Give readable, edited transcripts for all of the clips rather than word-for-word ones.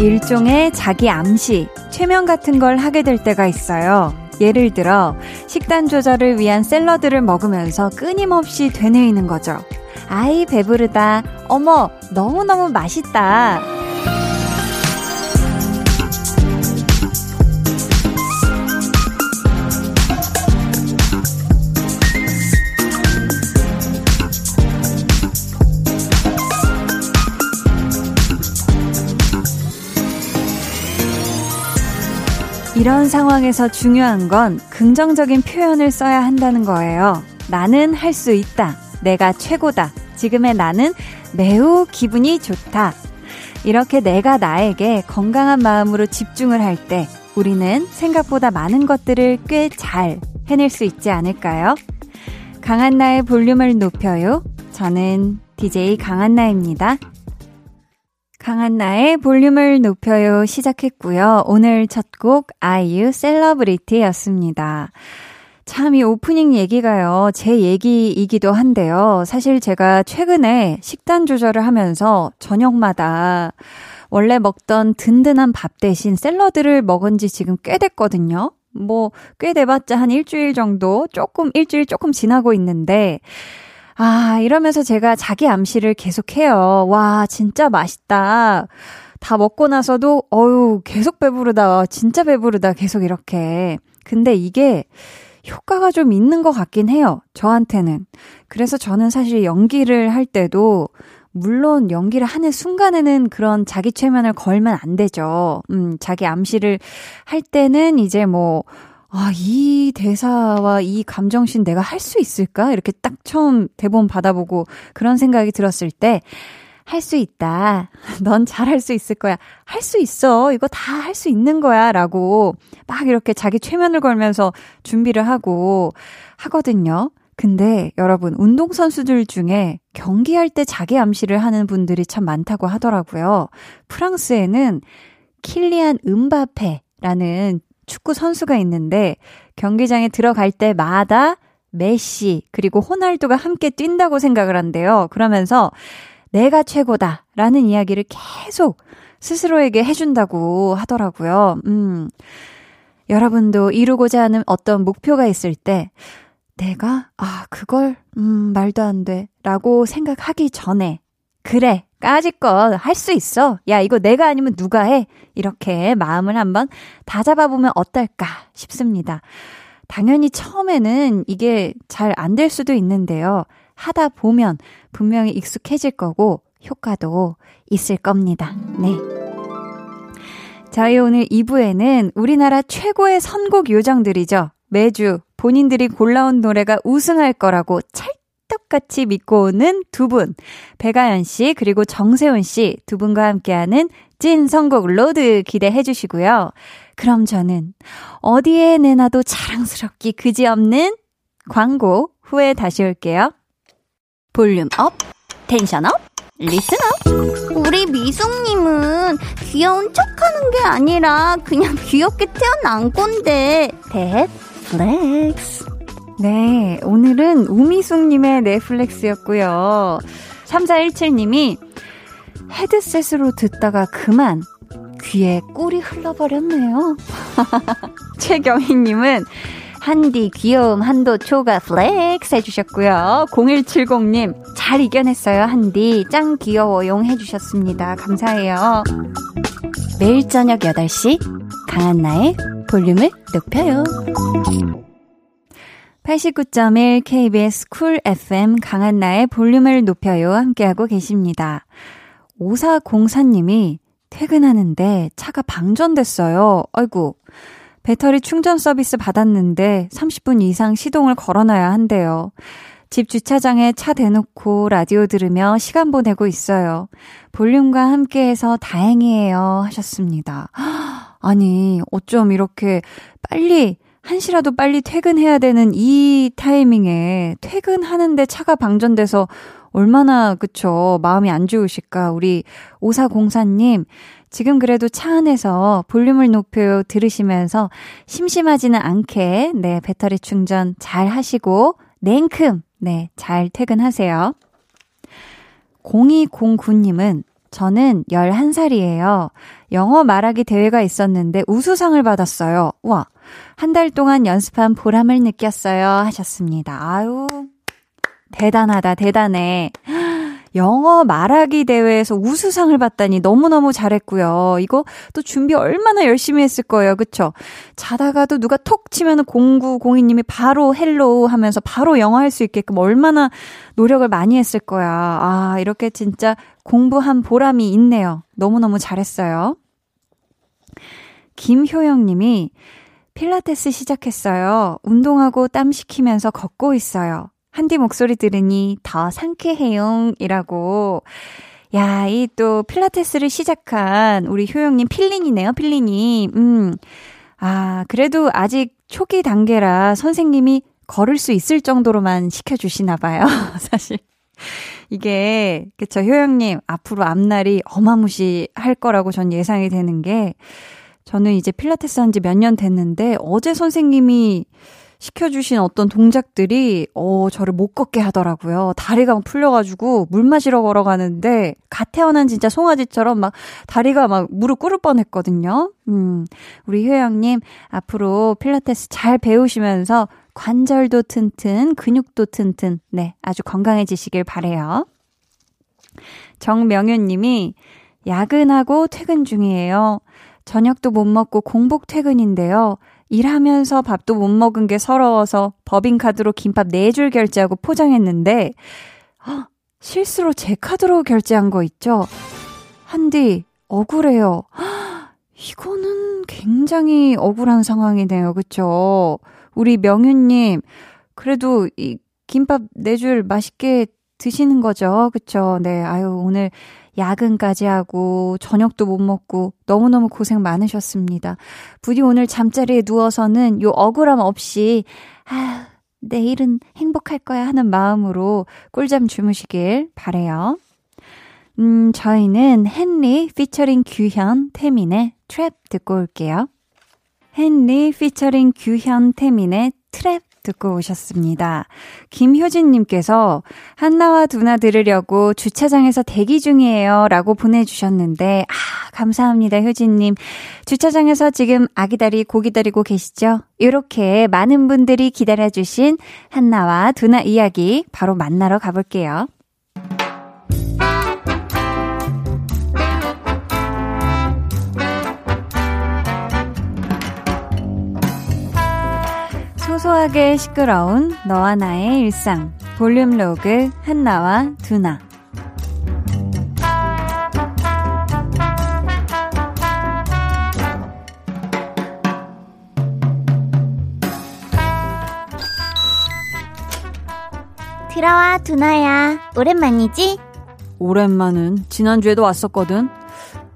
일종의 자기 암시, 최면 같은 걸 하게 될 때가 있어요. 예를 들어 식단 조절을 위한 샐러드를 먹으면서 끊임없이 되뇌이는 거죠. 아이 배부르다, 어머 너무너무 맛있다. 이런 상황에서 중요한 건 긍정적인 표현을 써야 한다는 거예요. 나는 할 수 있다. 내가 최고다. 지금의 나는 매우 기분이 좋다. 이렇게 내가 나에게 건강한 마음으로 집중을 할 때 우리는 생각보다 많은 것들을 꽤 잘 해낼 수 있지 않을까요? 강한나의 볼륨을 높여요. 저는 DJ 강한나입니다. 강한나의 볼륨을 높여요 시작했고요. 오늘 첫 곡 아이유 셀러브리티였습니다. 참 이 오프닝 얘기가요. 제 얘기이기도 한데요. 사실 제가 최근에 식단 조절을 하면서 저녁마다 원래 먹던 든든한 밥 대신 샐러드를 먹은 지 지금 꽤 됐거든요. 뭐 꽤 돼봤자 한 일주일 정도, 일주일 조금 지나고 있는데 아, 이러면서 제가 자기 암시를 계속해요. 와, 진짜 맛있다. 다 먹고 나서도 어유 계속 배부르다. 진짜 배부르다. 계속 이렇게. 근데 이게 효과가 좀 있는 것 같긴 해요. 저한테는. 그래서 저는 사실 연기를 할 때도 물론 연기를 하는 순간에는 그런 자기 최면을 걸면 안 되죠. 자기 암시를 할 때는 이제 뭐 아, 이 대사와 이 감정씬 내가 할 수 있을까? 이렇게 딱 처음 대본 받아보고 그런 생각이 들었을 때 할 수 있다. 넌 잘할 수 있을 거야. 할 수 있어. 이거 다 할 수 있는 거야. 라고 막 이렇게 자기 최면을 걸면서 준비를 하고 하거든요. 근데 여러분 운동선수들 중에 경기할 때 자기 암시를 하는 분들이 참 많다고 하더라고요. 프랑스에는 킬리안 음바페라는 축구 선수가 있는데 경기장에 들어갈 때마다 메시 그리고 호날두가 함께 뛴다고 생각을 한대요. 그러면서 내가 최고다라는 이야기를 계속 스스로에게 해준다고 하더라고요. 여러분도 이루고자 하는 어떤 목표가 있을 때 내가 아 그걸 말도 안 돼 라고 생각하기 전에 그래 까짓껏 할 수 있어. 야 이거 내가 아니면 누가 해. 이렇게 마음을 한번 다잡아보면 어떨까 싶습니다. 당연히 처음에는 이게 잘 안 될 수도 있는데요. 하다 보면 분명히 익숙해질 거고 효과도 있을 겁니다. 네. 저희 오늘 2부에는 우리나라 최고의 선곡 요정들이죠. 매주 본인들이 골라온 노래가 우승할 거라고 똑같이 믿고 오는 두 분, 백아연 씨 그리고 정세훈 씨 두 분과 함께하는 찐 선곡 로드 기대해 주시고요. 그럼 저는 어디에 내놔도 자랑스럽기 그지없는 광고 후에 다시 올게요. 볼륨 업, 텐션 업, 리슨 업. 우리 미숙님은 귀여운 척하는 게 아니라 그냥 귀엽게 태어난 건데. 넷플릭스. 네, 오늘은 우미숙님의 넷플릭스였고요. 3417님이 헤드셋으로 듣다가 그만 귀에 꿀이 흘러버렸네요. 최경희님은 한디 귀여움 한도 초과 플렉스 해주셨고요. 0170님 잘 이겨냈어요 한디 짱 귀여워용 해주셨습니다. 감사해요. 매일 저녁 8시 강한나의 볼륨을 높여요. 89.1 KBS 쿨 FM 강한나의 볼륨을 높여요 함께하고 계십니다. 5404님이 퇴근하는데 차가 방전됐어요. 아이고 배터리 충전 서비스 받았는데 30분 이상 시동을 걸어놔야 한대요. 집 주차장에 차 대놓고 라디오 들으며 시간 보내고 있어요. 볼륨과 함께해서 다행이에요 하셨습니다. 아니 어쩜 이렇게 빨리 한시라도 빨리 퇴근해야 되는 이 타이밍에 퇴근하는데 차가 방전돼서 얼마나 그쵸 마음이 안 좋으실까. 우리 5404님 지금 그래도 차 안에서 볼륨을 높여 들으시면서 심심하지는 않게 네 배터리 충전 잘 하시고 냉큼 네 잘 퇴근하세요. 0209님은 저는 11살이에요. 영어 말하기 대회가 있었는데 우수상을 받았어요. 와, 한 달 동안 연습한 보람을 느꼈어요. 하셨습니다. 아유, 대단하다, 대단해. 영어 말하기 대회에서 우수상을 받다니 너무너무 잘했고요. 이거 또 준비 얼마나 열심히 했을 거예요. 그쵸? 자다가도 누가 톡 치면 0902님이 바로 헬로우 하면서 바로 영어 할 수 있게끔 얼마나 노력을 많이 했을 거야. 아, 이렇게 진짜 공부한 보람이 있네요. 너무너무 잘했어요. 김효영님이 필라테스 시작했어요. 운동하고 땀 식히면서 걷고 있어요. 한디 목소리 들으니 더 상쾌해요. 이라고. 야, 이 또 필라테스를 시작한 우리 효영님 필린이네요, 필린이. 아, 그래도 아직 초기 단계라 선생님이 걸을 수 있을 정도로만 시켜주시나 봐요. 사실. 이게, 그쵸, 효영님. 앞으로 앞날이 어마무시할 거라고 전 예상이 되는 게 저는 이제 필라테스 한 지 몇 년 됐는데 어제 선생님이 시켜주신 어떤 동작들이 저를 못 걷게 하더라고요. 다리가 막 풀려가지고 물 마시러 걸어가는데 갓 태어난 진짜 송아지처럼 막 다리가 막 무릎 꿇을 뻔했거든요. 우리 효영님 앞으로 필라테스 잘 배우시면서 관절도 튼튼, 근육도 튼튼, 네 아주 건강해지시길 바래요. 정명윤님이 야근하고 퇴근 중이에요. 저녁도 못 먹고 공복 퇴근인데요. 일하면서 밥도 못 먹은 게 서러워서 법인카드로 김밥 4줄 결제하고 포장했는데 헉, 실수로 제 카드로 결제한 거 있죠? 한디 억울해요. 헉, 이거는 굉장히 억울한 상황이네요. 그쵸? 우리 명윤님 그래도 이 김밥 4줄 맛있게 드시는 거죠? 그쵸? 네, 아유 오늘 야근까지 하고 저녁도 못 먹고 너무너무 고생 많으셨습니다. 부디 오늘 잠자리에 누워서는 요 억울함 없이 아휴 내일은 행복할 거야 하는 마음으로 꿀잠 주무시길 바래요. 저희는 헨리 피처링 규현 태민의 트랩 듣고 올게요. 헨리 피처링 규현 태민의 트랩 듣고 오셨습니다. 김효진님께서 한나와 두나 들으려고 주차장에서 대기 중이에요 라고 보내주셨는데 아 감사합니다 효진님. 주차장에서 지금 아기다리 고기다리고 계시죠? 이렇게 많은 분들이 기다려주신 한나와 두나 이야기 바로 만나러 가볼게요. 소소하게 시끄러운 너와 나의 일상 볼륨 로그 한나와 두나. 들어와 두나야. 오랜만이지? 오랜만은 지난주에도 왔었거든.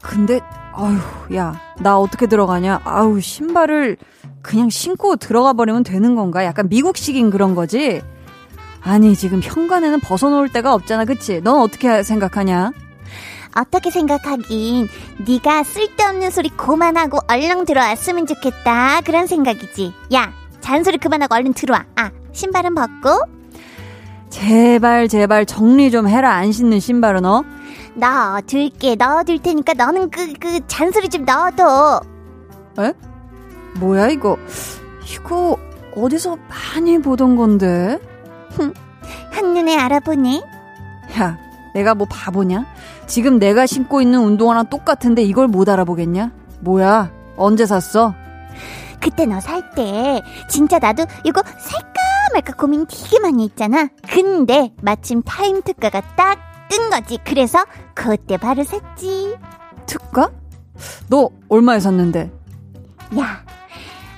근데 아휴 야 나 어떻게 들어가냐. 아우 신발을 그냥 신고 들어가 버리면 되는 건가? 약간 미국식인 그런 거지? 아니 지금 현관에는 벗어놓을 데가 없잖아. 그치? 넌 어떻게 생각하냐? 어떻게 생각하긴 네가 쓸데없는 소리 그만하고 얼른 들어왔으면 좋겠다 그런 생각이지. 야 잔소리 그만하고 얼른 들어와. 아 신발은 벗고 제발 정리 좀 해라. 안 신는 신발은 넣어둘게. 넣어둘 테니까 너는 그 잔소리 좀 넣어둬. 에? 뭐야 이거 어디서 많이 보던 건데? 한눈에 알아보네. 야 내가 뭐 바보냐? 지금 내가 신고 있는 운동화랑 똑같은데 이걸 못 알아보겠냐? 뭐야 언제 샀어? 그때 너 살 때 진짜 나도 이거 살까 말까 고민 되게 많이 했잖아. 근데 마침 타임 특가가 딱 뜬 거지. 그래서 그때 바로 샀지. 특가? 너 얼마에 샀는데? 야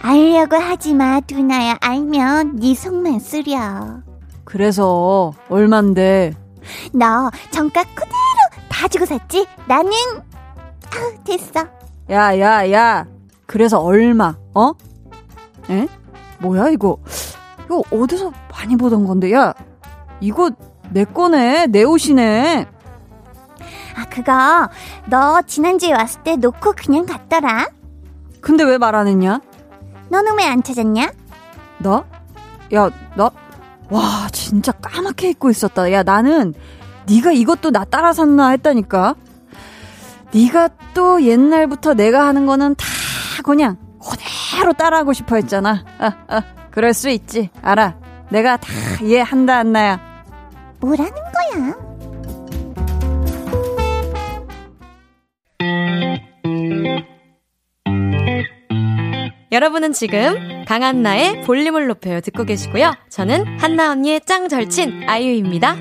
알려고 하지마 두나야. 알면 네 속만 쓰려. 그래서 얼만데? 너 정가 그대로 다 주고 샀지? 나는 아우 됐어. 야 그래서 얼마? 어? 에? 뭐야 이거 어디서 많이 보던 건데. 야 이거 내 거네, 내 옷이네. 아, 그거 너 지난주에 왔을 때 놓고 그냥 갔더라. 근데 왜 말 안 했냐? 너는 왜 안 찾았냐? 너? 야, 너? 와, 진짜 까맣게 입고 있었다. 야, 나는 네가 이것도 나 따라 샀나 했다니까. 네가 또 옛날부터 내가 하는 거는 다 그냥 그대로 따라하고 싶어 했잖아. 그럴 수 있지. 알아. 내가 다 이해한다, 안나야. 뭐라는 거야? 여러분은 지금 강한나의 볼륨을 높여요 듣고 계시고요. 저는 한나 언니의 짱 절친 아이유입니다.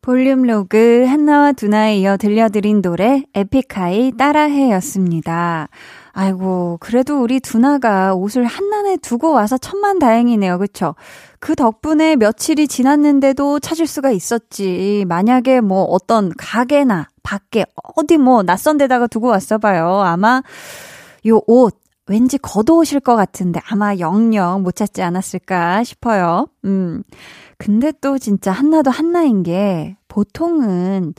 볼륨 로그 한나와 두나에 이어 들려드린 노래 에픽하이 따라해였습니다. 아이고, 그래도 우리 두나가 옷을 한난에 두고 와서 천만다행이네요. 그쵸? 그 덕분에 며칠이 지났는데도 찾을 수가 있었지. 만약에 뭐 어떤 가게나 밖에 어디 뭐 낯선 데다가 두고 왔어봐요. 아마 요 옷 왠지 겉옷일 것 같은데 아마 영영 못 찾지 않았을까 싶어요. 근데 또 진짜 한나도 한나인 게 보통은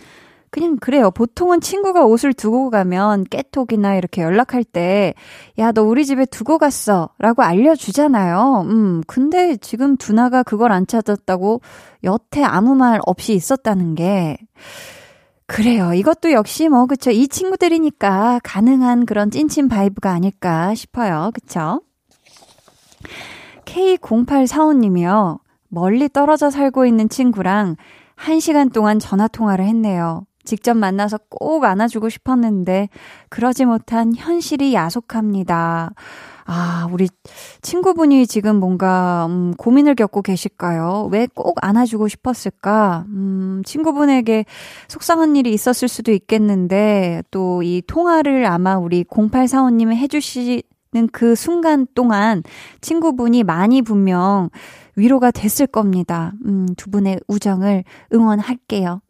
그냥 그래요. 보통은 친구가 옷을 두고 가면 깨톡이나 이렇게 연락할 때 야, 너 우리 집에 두고 갔어 라고 알려주잖아요. 근데 지금 두나가 그걸 안 찾았다고 여태 아무 말 없이 있었다는 게 그래요. 이것도 역시 뭐 그쵸. 이 친구들이니까 가능한 그런 찐친 바이브가 아닐까 싶어요. 그쵸? K0845님이요. 멀리 떨어져 살고 있는 친구랑 1시간 동안 전화통화를 했네요. 직접 만나서 꼭 안아주고 싶었는데 그러지 못한 현실이 야속합니다. 아, 우리 친구분이 지금 뭔가 고민을 겪고 계실까요? 왜 꼭 안아주고 싶었을까? 친구분에게 속상한 일이 있었을 수도 있겠는데 또 이 통화를 아마 우리 0845님이 해주시는 그 순간 동안 친구분이 많이 분명 위로가 됐을 겁니다. 두 분의 우정을 응원할게요.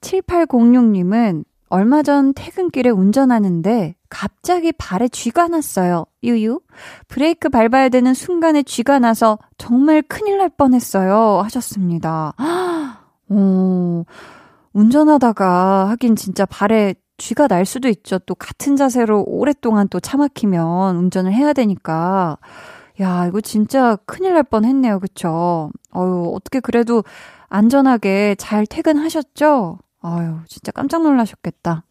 7806님은 얼마 전 퇴근길에 운전하는데 갑자기 발에 쥐가 났어요. 유유. 브레이크 밟아야 되는 순간에 쥐가 나서 정말 큰일 날 뻔했어요. 하셨습니다. 오, 운전하다가 하긴 진짜 발에 쥐가 날 수도 있죠. 또 같은 자세로 오랫동안 또 차 막히면 운전을 해야 되니까. 야, 이거 진짜 큰일 날 뻔했네요. 그쵸? 어유, 어떻게 그래도 안전하게 잘 퇴근하셨죠? 아유, 진짜 깜짝 놀라셨겠다.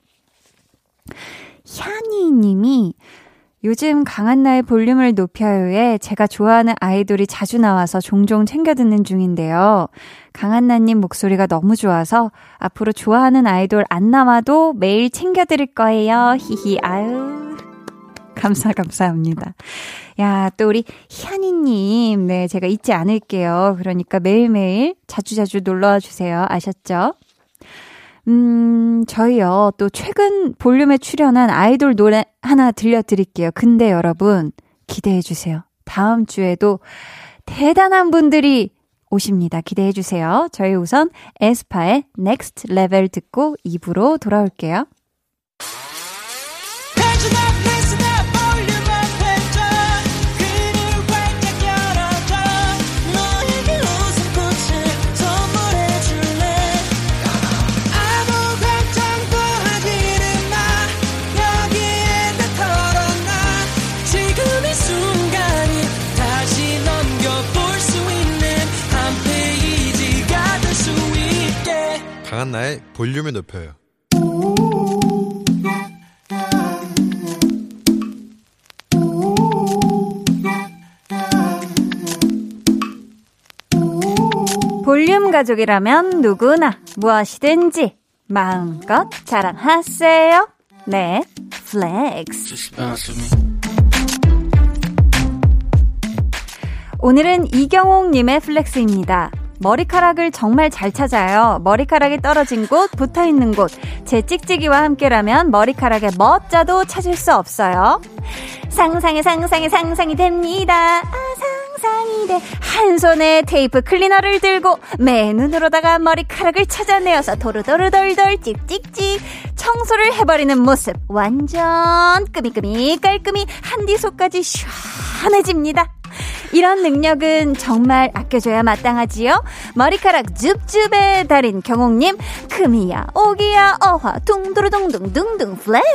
현이 님이 요즘 강한나의 볼륨을 높여요에 제가 좋아하는 아이돌이 자주 나와서 종종 챙겨 듣는 중인데요. 강한나님 목소리가 너무 좋아서 앞으로 좋아하는 아이돌 안 나와도 매일 챙겨 드릴 거예요. 히히, 아유. 감사합니다. 야, 또 우리 현이님, 네, 제가 잊지 않을게요. 그러니까 매일매일 자주자주 놀러와 주세요. 아셨죠? 저희요, 또 최근 볼륨에 출연한 아이돌 노래 하나 들려드릴게요. 근데 여러분, 기대해주세요. 다음 주에도 대단한 분들이 오십니다. 기대해주세요. 저희 우선 에스파의 넥스트 레벨 듣고 2부로 돌아올게요. 강한나의 볼륨을 높여요. 볼륨 가족이라면 누구나 무엇이든지 마음껏 자랑하세요. 네, 플렉스. 오늘은 이경옥님의 플렉스입니다. 머리카락을 정말 잘 찾아요. 머리카락이 떨어진 곳, 붙어있는 곳, 제 찍찍이와 함께라면 머리카락의 멋자도 찾을 수 없어요. 상상이 됩니다. 아, 상상이 돼. 한 손에 테이프 클리너를 들고 맨눈으로다가 머리카락을 찾아내어서 도르도르돌돌 찍찍찍 청소를 해버리는 모습. 완전 끄미끄미 깔끔히 한뒤 속까지 시원해집니다. 이런 능력은 정말 아껴줘야 마땅하지요. 머리카락 줍줍의 달인 경옥님, 금이야 오기야 어화 둥두루둥둥 둥둥 플렉스.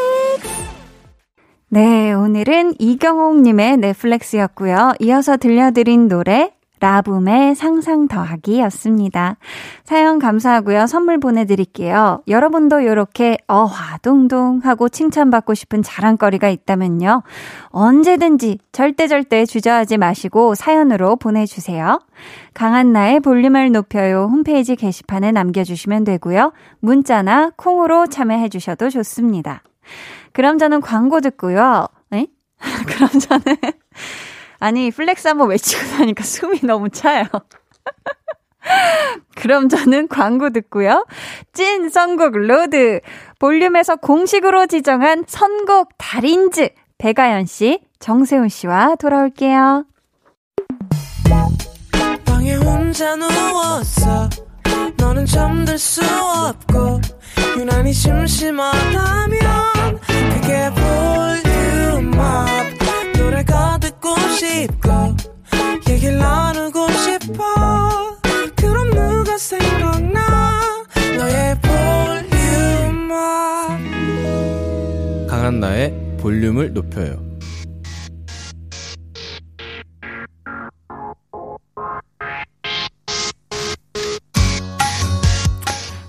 네, 오늘은 이경옥님의 넷플릭스였고요. 이어서 들려드린 노래 라붐의 상상 더하기였습니다. 사연 감사하고요. 선물 보내드릴게요. 여러분도 이렇게 어화동동하고 칭찬받고 싶은 자랑거리가 있다면요, 언제든지 절대 주저하지 마시고 사연으로 보내주세요. 강한나의 볼륨을 높여요 홈페이지 게시판에 남겨주시면 되고요. 문자나 콩으로 참여해주셔도 좋습니다. 그럼 저는 광고 듣고요. 에? 그럼 저는... 아니, 플렉스 한번 외치고 나니까 숨이 너무 차요. 그럼 저는 광고 듣고요. 찐 선곡 로드. 볼륨에서 공식으로 지정한 선곡 달인즈. 배가연 씨, 정세훈 씨와 돌아올게요. 방에 혼자 누웠어. 너는 잠들 수 없고. 유난히 심심하다면 그게 볼륨업. 노래가 듣고 싶고 얘기를 나누고 싶어. 그럼 누가 생각나 너의 볼륨업. 강한나의 볼륨을 높여요.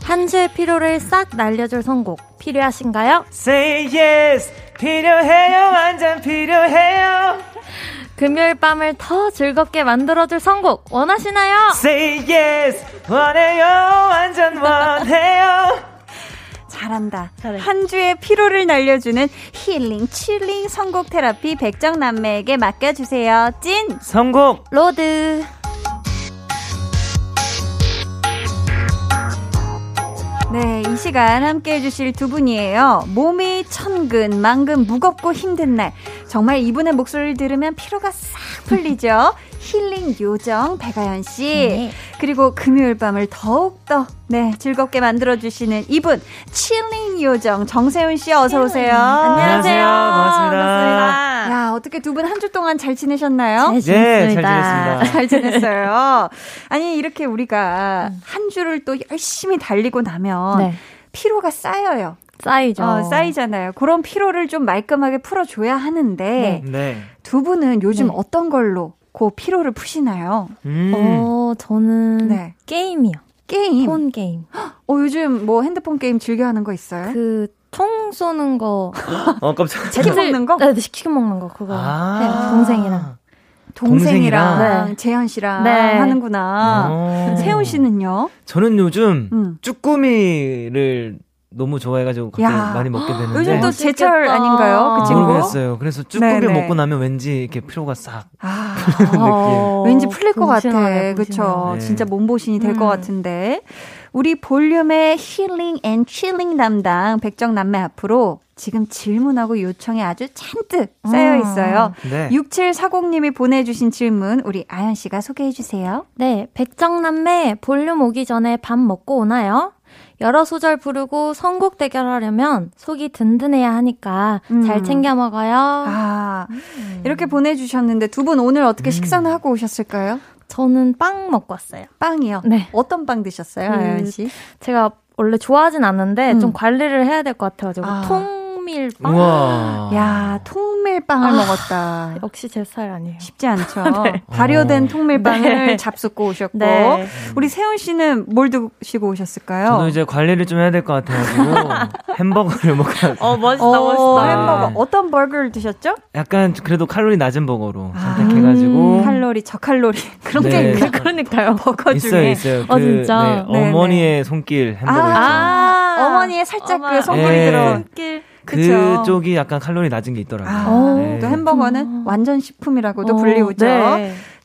한 주의 피로를 싹 날려줄 선곡 필요하신가요? Say yes! 필요해요, 완전 필요해요. 금요일 밤을 더 즐겁게 만들어줄 선곡 원하시나요? Say yes, 원해요, 완전 원해요. 잘한다. 잘해. 한 주의 피로를 날려주는 힐링, 칠링 선곡 테라피 백정남매에게 맡겨주세요. 찐 선곡 로드. 네, 이 시간 함께해 주실 두 분이에요. 몸이 천근, 만근, 무겁고 힘든 날, 정말 이분의 목소리를 들으면 피로가 싹 풀리죠. 힐링 요정 백아연 씨. 네. 그리고 금요일 밤을 더욱더 즐겁게 만들어주시는 이분, 칠링 요정 정세훈 씨, 어서 오세요. 안녕하세요. 반갑습니다. 반갑습니다. 야, 어떻게 두 분 한 주 동안 잘 지내셨나요? 잘 지냈습니다. 네, 잘 지냈어요. 아니, 이렇게 우리가 한 주를 또 열심히 달리고 나면 피로가 쌓여요. 쌓이죠. 쌓이잖아요. 그런 피로를 좀 말끔하게 풀어줘야 하는데 두 분은 요즘 어떤 걸로 그 피로를 푸시나요? 저는 게임이요. 게임? 폰 게임. 요즘 뭐 핸드폰 게임 즐겨하는 거 있어요? 그 총 쏘는 거. 깜짝이야. 치킨 먹는 거? 네, 치킨 먹는 거 그거. 아~ 동생이랑 재현 씨랑 하는구나. 세훈 씨는요? 저는 요즘 쭈꾸미를 너무 좋아해가지고 가끔 많이 먹게 되는데, 요즘 또 제철 아닌가요? 그 친구? 모르겠어요. 그래서 쭈꾸미 먹고 나면 왠지 이렇게 피로가 싹 풀리는 느낌. 왠지 풀릴 것 같아. 그렇죠. 네. 진짜 몸보신이 될 것 같은데, 우리 볼륨의 힐링 앤 칠링 담당 백정남매 앞으로 지금 질문하고 요청이 아주 잔뜩 쌓여 있어요. 6740님이 보내주신 질문, 우리 아연 씨가 소개해 주세요. 네, 백정남매 볼륨 오기 전에 밥 먹고 오나요? 여러 소절 부르고 선곡 대결하려면 속이 든든해야 하니까 잘 챙겨 먹어요. 이렇게 보내주셨는데, 두 분 오늘 어떻게 식사는 하고 오셨을까요? 저는 빵 먹고 왔어요. 빵이요? 네. 어떤 빵 드셨어요, 아연 씨? 제가 원래 좋아하진 않는데 좀 관리를 해야 될 것 같아가지고 통밀빵. 우와. 야, 통밀빵을 먹었다. 역시 제 스타일 아니에요. 쉽지 않죠. 발효된 통밀빵을 잡숫고 오셨고. 우리 세훈 씨는 뭘 드시고 오셨을까요? 저는 이제 관리를 좀 해야 될 것 같아가지고 햄버거를 먹고 왔어요. 멋있다. 햄버거. 어떤 버거를 드셨죠? 약간 그래도 칼로리 낮은 버거로 선택해가지고. 칼로리 저칼로리 그런 게 그러니까요. 버거 중에 있어요. 진짜. 어머니의 손길 햄버거 있죠. 어머니의 살짝 그 손길이 들어온 손길. 그쵸? 그쪽이 약간 칼로리 낮은 게 있더라고요. 또 햄버거는 완전 식품이라고도 불리우죠.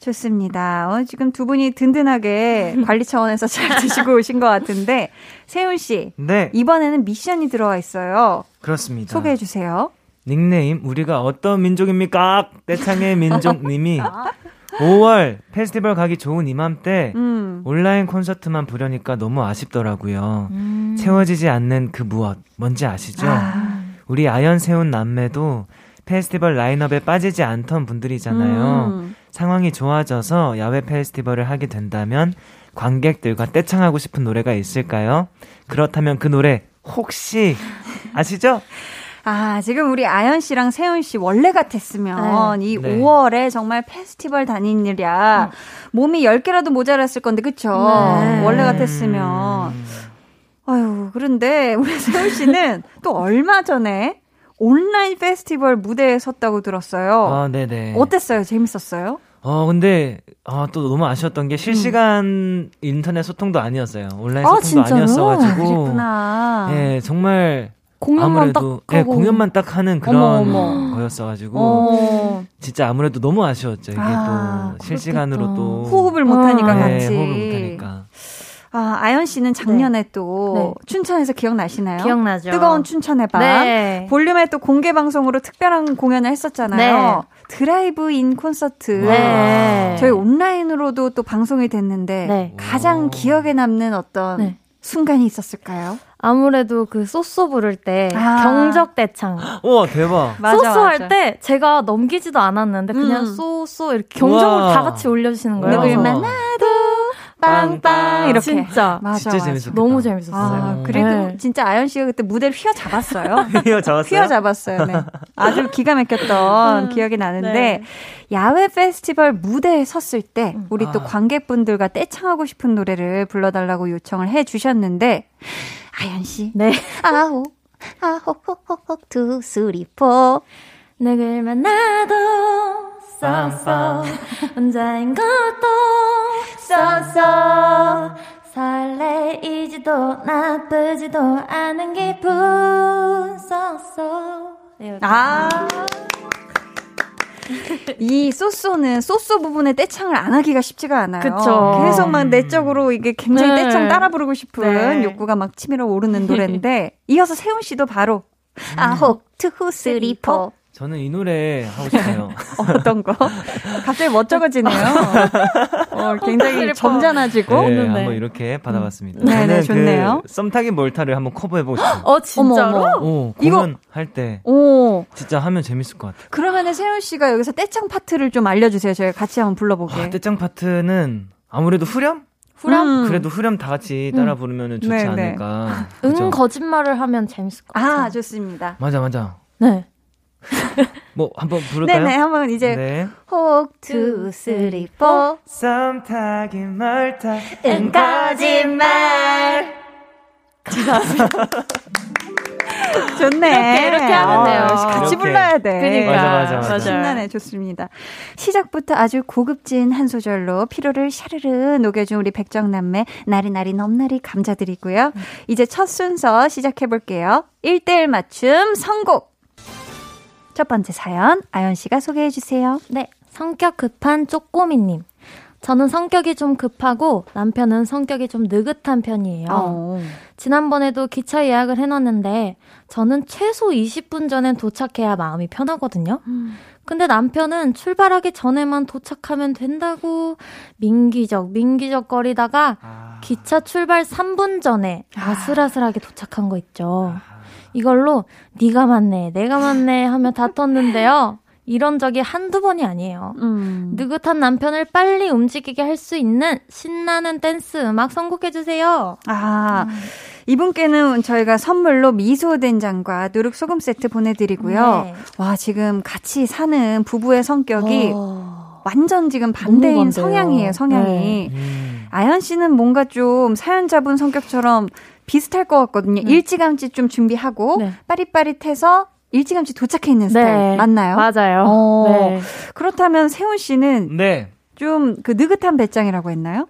좋습니다. 지금 두 분이 든든하게 관리 차원에서 잘 드시고 오신 것 같은데, 세훈 씨, 이번에는 미션이 들어와 있어요. 그렇습니다. 소개해 주세요. 닉네임 우리가 어떤 민족입니까? 떼창의 민족님이 5월 페스티벌 가기 좋은 이맘때 온라인 콘서트만 보려니까 너무 아쉽더라고요. 채워지지 않는 그 무엇 뭔지 아시죠? 우리 아연 세운 남매도 페스티벌 라인업에 빠지지 않던 분들이잖아요. 상황이 좋아져서 야외 페스티벌을 하게 된다면 관객들과 떼창하고 싶은 노래가 있을까요? 그렇다면 그 노래 혹시 아시죠? 아, 지금 우리 아연 씨랑 세훈 씨 원래 같았으면 이 5월에 정말 페스티벌 다니느라 몸이 10개라도 모자랐을 건데, 그쵸? 네. 원래 같았으면. 아유, 그런데 우리 세훈 씨는 또 얼마 전에 온라인 페스티벌 무대에 섰다고 들었어요. 아, 네네. 어땠어요? 재밌었어요? 근데, 또 너무 아쉬웠던 게 실시간 인터넷 소통도 아니었어요. 온라인 소통도 진짜요? 아니었어가지고. 그렇구나. 예, 정말. 공연만 딱 하고. 예, 공연만 딱 하는 그런 거였어가지고. 진짜 아무래도 너무 아쉬웠죠. 이게 또 실시간으로 또. 호흡을 못하니까 같이. 네, 호흡을 못하니까. 아, 아연 씨는 작년에 또 춘천에서 기억나시나요? 기억나죠. 뜨거운 춘천의 밤. 네. 볼륨에 또 공개 방송으로 특별한 공연을 했었잖아요. 네. 드라이브인 콘서트. 네. 저희 온라인으로도 또 방송이 됐는데 가장 기억에 남는 어떤 순간이 있었을까요? 아무래도 그 소쏘 부를 때 경적 대창. 우와, 대박. 소쏘 할 때 제가 넘기지도 않았는데 그냥 소쏘 이렇게 경적으로 다 같이 올려주시는 거예요. 얼마나 빵빵 이렇게 진짜 맞아. 재밌었겠다. 너무 재밌었어요. 그래도 진짜 아연 씨가 그때 무대를 휘어잡았어요. 휘어잡았어요. 네. 아주 기가 막혔던 기억이 나는데 야외 페스티벌 무대에 섰을 때 우리 또 관객분들과 떼창하고 싶은 노래를 불러달라고 요청을 해주셨는데 아연 씨, 아호 아호 호호호 2, 3, 4 누굴 만나도 쏘쏘 혼자인 것도 쏘쏘 설레이지도 나쁘지도 않은 기분 쏘쏘. 이 쏘쏘는 쏘쏘 부분에 떼창을 안 하기가 쉽지가 않아요. 그쵸. 계속 막 내적으로 이게 굉장히 떼창 따라 부르고 싶은 욕구가 막 치밀어 오르는 노래인데 이어서 세훈 씨도 바로 아홉 2, 3, 4 저는 이 노래 하고 싶어요. 어떤 거? 갑자기 멋쩍어지네요. 굉장히 점잖아지고. 네, 한번 이렇게 받아봤습니다. 네네, 좋네요. 그 썸타기 몰타를 한번 커버해보고 싶어요. 진짜로? 공연할 때. 진짜 하면 재밌을 것 같아요. 그러면은 세훈씨가 여기서 떼창 파트를 좀 알려주세요. 저희가 같이 한번 불러보게. 떼창 파트는 아무래도 후렴? 그래도 후렴 다 같이 따라 부르면 좋지 않을까. 그렇죠? 거짓말을 하면 재밌을 것 같아요. 아, 좋습니다. 맞아. 네. 뭐 한번 부를까요? 네네, 한번 이제 혹 2, 3, 4 썸타기 멀타 은 거짓말. 감사합니다. 좋네. 이렇게 하면 돼요. 같이 이렇게. 불러야 돼. 그러니까. 맞아. 신나네. 좋습니다. 시작부터 아주 고급진 한 소절로 피로를 샤르르 녹여준 우리 백정남매 나리나리 넘나리 감사드리고요. 이제 첫 순서 시작해볼게요. 1대1 맞춤 선곡. 첫 번째 사연 아연 씨가 소개해 주세요. 네, 성격 급한 쪼꼬미님. 저는 성격이 좀 급하고 남편은 성격이 좀 느긋한 편이에요. 지난번에도 기차 예약을 해놨는데 저는 최소 20분 전엔 도착해야 마음이 편하거든요. 근데 남편은 출발하기 전에만 도착하면 된다고 민기적 거리다가 기차 출발 3분 전에 아슬아슬하게 도착한 거 있죠. 이걸로 네가 맞네 내가 맞네 하며 다퉜는데요. 이런 적이 한두 번이 아니에요. 느긋한 남편을 빨리 움직이게 할 수 있는 신나는 댄스 음악 선곡해주세요. 이분께는 저희가 선물로 미소된장과 누룩소금 세트 보내드리고요. 와, 지금 같이 사는 부부의 성격이 완전 지금 반대인 성향이. 아연 씨는 뭔가 좀 사연자분 성격처럼 비슷할 것 같거든요. 일찌감치 좀 준비하고 빠릿빠릿해서 일찌감치 도착해 있는 스타일 맞나요? 맞아요. 그렇다면 세훈 씨는 좀 그 느긋한 배짱이라고 했나요?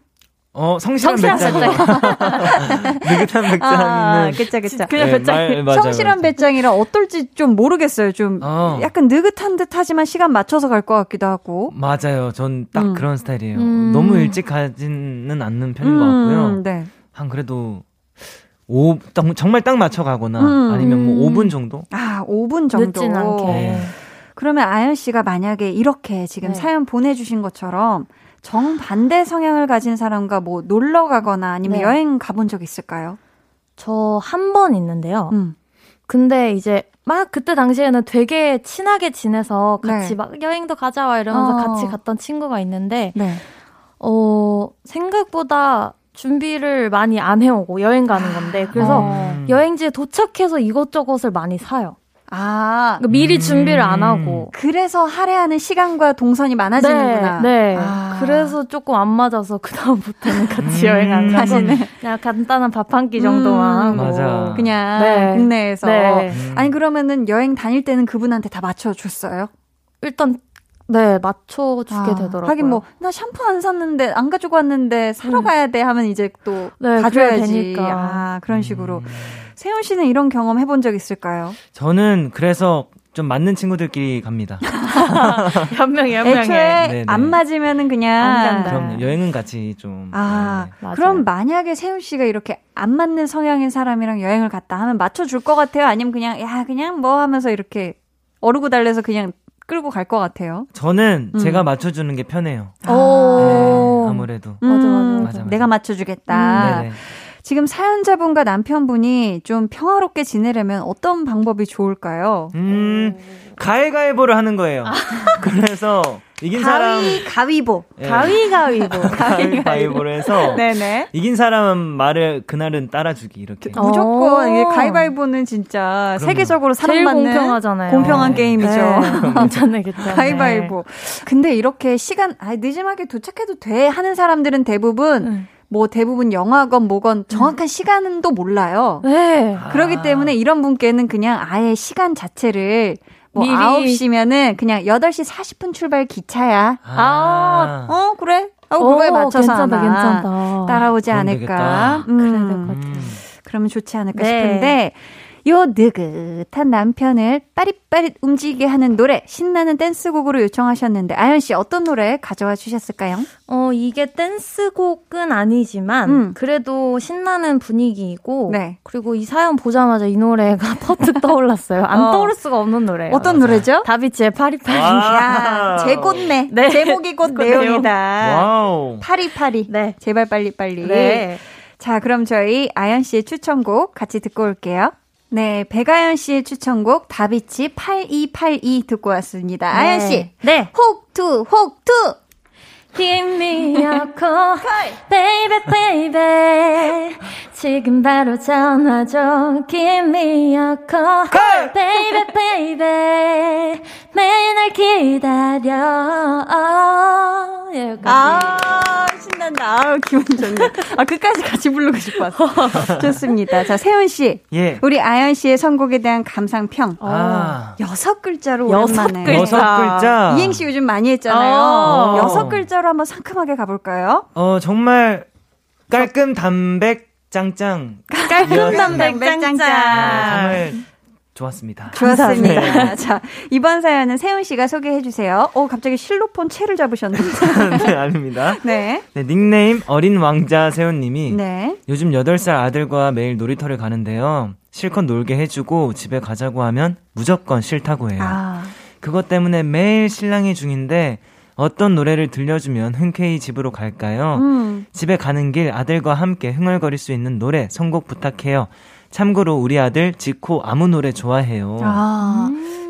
성실한 배짱이요. 느긋한 배짱은 그쵸. 그냥 배짱. 성실한 배짱이라 어떨지 좀 모르겠어요. 좀 약간 느긋한 듯하지만 시간 맞춰서 갈 것 같기도 하고. 맞아요. 전 딱 그런 스타일이에요. 너무 일찍 가지는 않는 편인 것 같고요. 한 그래도 정말 딱 맞춰 가거나 아니면 뭐 5분 정도? 5분 정도. 늦진 않게. 그러면 아연 씨가 만약에 이렇게 지금 사연 보내주신 것처럼 정반대 성향을 가진 사람과 뭐 놀러 가거나 아니면 여행 가본 적 있을까요? 저 한 번 있는데요. 근데 이제 막 그때 당시에는 되게 친하게 지내서 같이 네. 막 여행도 가자 와 이러면서 같이 갔던 친구가 있는데 네. 생각보다 준비를 많이 안 해오고 여행 가는 건데 그래서 여행지에 도착해서 이것저것을 많이 사요. 아, 그러니까 미리 준비를 안 하고. 그래서 할애하는 시간과 동선이 많아지는구나. 네. 아. 그래서 조금 안 맞아서 그다음부터는 같이 여행 안 가고 그냥 간단한 밥 한 끼 정도만 하고. 맞아. 그냥 네. 국내에서. 네. 아니, 그러면은 여행 다닐 때는 그분한테 다 맞춰줬어요? 일단, 네, 맞춰주게 되더라고요. 하긴 뭐, 나 샴푸 안 샀는데, 안 가지고 왔는데, 사러 가야 돼 하면 이제 또 네, 가져야지. 되니까. 아, 그런 식으로. 세훈 씨는 이런 경험 해본 적 있을까요? 저는 그래서 좀 맞는 친구들끼리 갑니다. 한 명이. 애초에 네네. 안 맞으면은 그냥. 안 간다. 그럼요. 여행은 같이 좀. 아, 네. 그럼 만약에 세훈 씨가 이렇게 안 맞는 성향인 사람이랑 여행을 갔다 하면 맞춰줄 것 같아요? 아니면 그냥, 야, 그냥 뭐 하면서 이렇게 어르고 달래서 그냥 끌고 갈 것 같아요? 저는 제가 맞춰주는 게 편해요. 오. 네, 아무래도. 맞아. 내가 맞춰주겠다. 네네. 지금 사연자분과 남편분이 좀 평화롭게 지내려면 어떤 방법이 좋을까요? 가위바위보를 하는 거예요. 그래서 이긴 사람 가위바위보를 해서 네네. 이긴 사람 말을 그날은 따라주기 이렇게. 무조건 이게 가위바위보는 진짜 그럼요. 세계적으로 사랑받는 제일 공평하잖아요. 공평한 게임이죠. 네. 괜찮네. 가위바위보. 근데 이렇게 시간 늦음하게 도착해도 돼 하는 사람들은 대부분 뭐 대부분 영화건 뭐건 정확한 시간은 또 몰라요. 네. 그렇기 때문에 이런 분께는 그냥 아예 시간 자체를 뭐 미리. 9시면은 그냥 8시 40분 출발 기차야. 그래? 그거에 맞춰서 괜찮다. 따라오지 않을까. 그래야 될 것 같아요. 그러면 좋지 않을까 싶은데 요 느긋한 남편을 빠릿빠릿 움직이게 하는 노래 신나는 댄스곡으로 요청하셨는데 아연씨 어떤 노래 가져와 주셨을까요? 이게 댄스곡은 아니지만 그래도 신나는 분위기이고 네. 그리고 이 사연 보자마자 이 노래가 퍼뜩 떠올랐어요. 안 떠오를 수가 없는 노래예요. 어떤 노래죠? 다비치의 파리파리. 야, 제 꽃네. 네. 제목이 곧 내용이다. 와우. 파리파리. 네. 제발 빨리빨리. 네. 자, 그럼 저희 아연씨의 추천곡 같이 듣고 올게요. 네, 백아연 씨의 추천곡 다비치 8282 듣고 왔습니다. 네. 아연 씨, 네, 혹투. Give me your call, baby, baby. 지금 바로 전화 줘. Give me your call, baby, baby. 매일 날 기다려. 여기까지. 신난다. 기분 좋네. 끝까지 같이 부르고 싶었어. 좋습니다. 자, 세훈 씨. 예. 우리 아연 씨의 선곡에 대한 감상평. 6글자로 오랜만에. 6글자. 이행시 요즘 많이 했잖아요. 6글자로 한번 상큼하게 가볼까요? 정말 깔끔 담백 짱짱. 깔끔 담백 짱짱. 정말 좋았습니다. 자, 이번 사연은 세훈 씨가 소개해 주세요. 갑자기 실로폰 채를 잡으셨는데. 네, 아닙니다. 네, 닉네임 어린 왕자 세훈 님이 요즘 8살 아들과 매일 놀이터를 가는데요. 실컷 놀게 해주고 집에 가자고 하면 무조건 싫다고 해요. 그것 때문에 매일 실랑이 중인데 어떤 노래를 들려주면 흔쾌히 집으로 갈까요? 집에 가는 길 아들과 함께 흥얼거릴 수 있는 노래 선곡 부탁해요. 참고로 우리 아들 지코 아무 노래 좋아해요.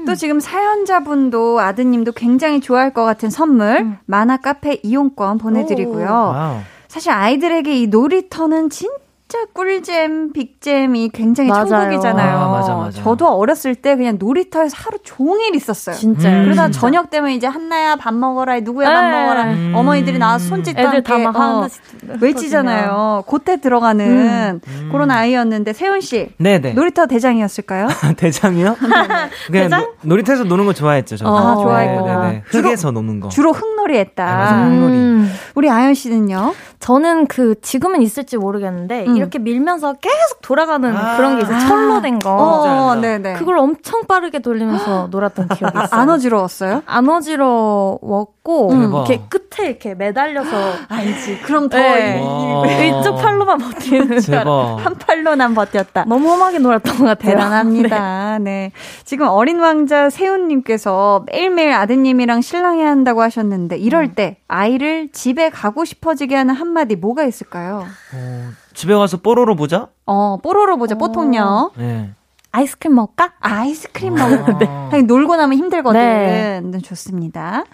또 지금 사연자분도 아드님도 굉장히 좋아할 것 같은 선물 만화 카페 이용권 보내드리고요. 사실 아이들에게 이 놀이터는 진짜 꿀잼, 빅잼이 굉장히 천국이잖아요. 맞아. 저도 어렸을 때 그냥 놀이터에서 하루 종일 있었어요. 진짜요? 그러다 진짜. 저녁 되면 이제 한나야 밥 먹어라, 누구야 밥 먹어라. 어머니들이 나와서 손짓도 함께 외치잖아요. 그때 들어가는 그런 아이였는데 세훈 씨 놀이터 대장이었을까요? 대장이요? 대장? 놀이터에서 노는 거 좋아했죠. 저는. 좋아했구나. 흙에서 노는 거. 주로 흙놀이 했다. 흙놀이. 우리 아연 씨는요? 저는 지금은 있을지 모르겠는데 이렇게 밀면서 계속 돌아가는 그런 게 이제 철로 된 거. 네네. 그걸 엄청 빠르게 돌리면서 놀았던 기억이 있어요. 안 어지러웠어요? 안 어지러웠고 이렇게 끝에 이렇게 매달려서 알지. 그럼 더 이쪽 팔로만 버티는 한 팔로만 버텼다. 너무 험하게 놀았던 것 같아요. 대단합니다. 네. 지금 어린 왕자 세훈님께서 매일매일 아드님이랑 실랑이 한다고 하셨는데 이럴 때 아이를 집에 가고 싶어지게 하는 한마디 뭐가 있을까요? 집에 가서 뽀로로 보자? 뽀로로 보자. 뽀통요. 네. 아이스크림 먹을까? 아이스크림 먹는데 네. 놀고 나면 힘들거든. 네. 네, 좋습니다.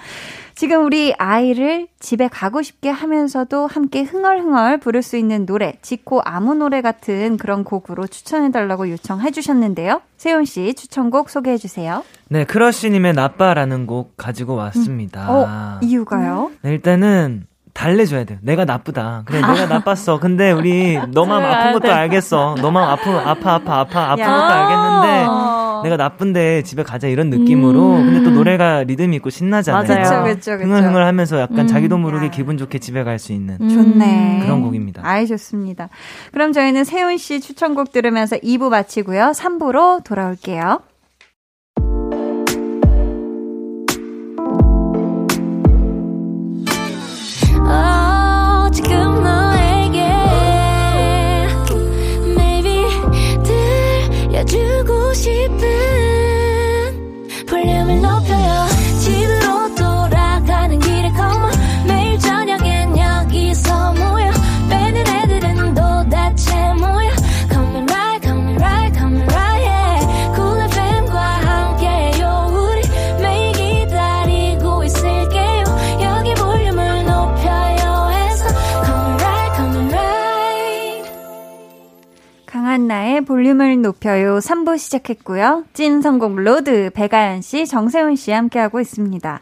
지금 우리 아이를 집에 가고 싶게 하면서도 함께 흥얼흥얼 부를 수 있는 노래, 지코 아무 노래 같은 그런 곡으로 추천해달라고 요청해 주셨는데요. 세훈 씨 추천곡 소개해 주세요. 네, 크러쉬님의 나빠라는 곡 가지고 왔습니다. 이유가요? 네, 일단은 달래줘야 돼요. 내가 나쁘다. 그래, 내가 나빴어. 근데 우리 너 마음 아픈 것도 알겠어. 너 마음 아픈 것도 알겠는데 내가 나쁜데 집에 가자 이런 느낌으로. 근데 또 노래가 리듬이 있고 신나잖아요. 맞아요. 그쵸. 흥얼흥얼 하면서 약간 자기도 모르게 기분 좋게 집에 갈 수 있는 좋네. 그런 곡입니다. 아이, 좋습니다. 그럼 저희는 세훈 씨 추천곡 들으면서 2부 마치고요. 3부로 돌아올게요. 주고 싶은 볼륨을 높여요. 집으로 돌아가는 길에 come on. 매일 저녁엔 여기서 모여 빼는 애들은 도대체 뭐야. Come right, come right, come right, yeah. Cool FM과 함께해요. 우리 매일 기다리고 있을게요. 여기 볼륨을 높여요 해서 come right, come right. 강한나의 볼륨을 높여요. 3부 시작했고요. 찐 성공 로드 배가연 씨, 정세훈 씨 함께하고 있습니다.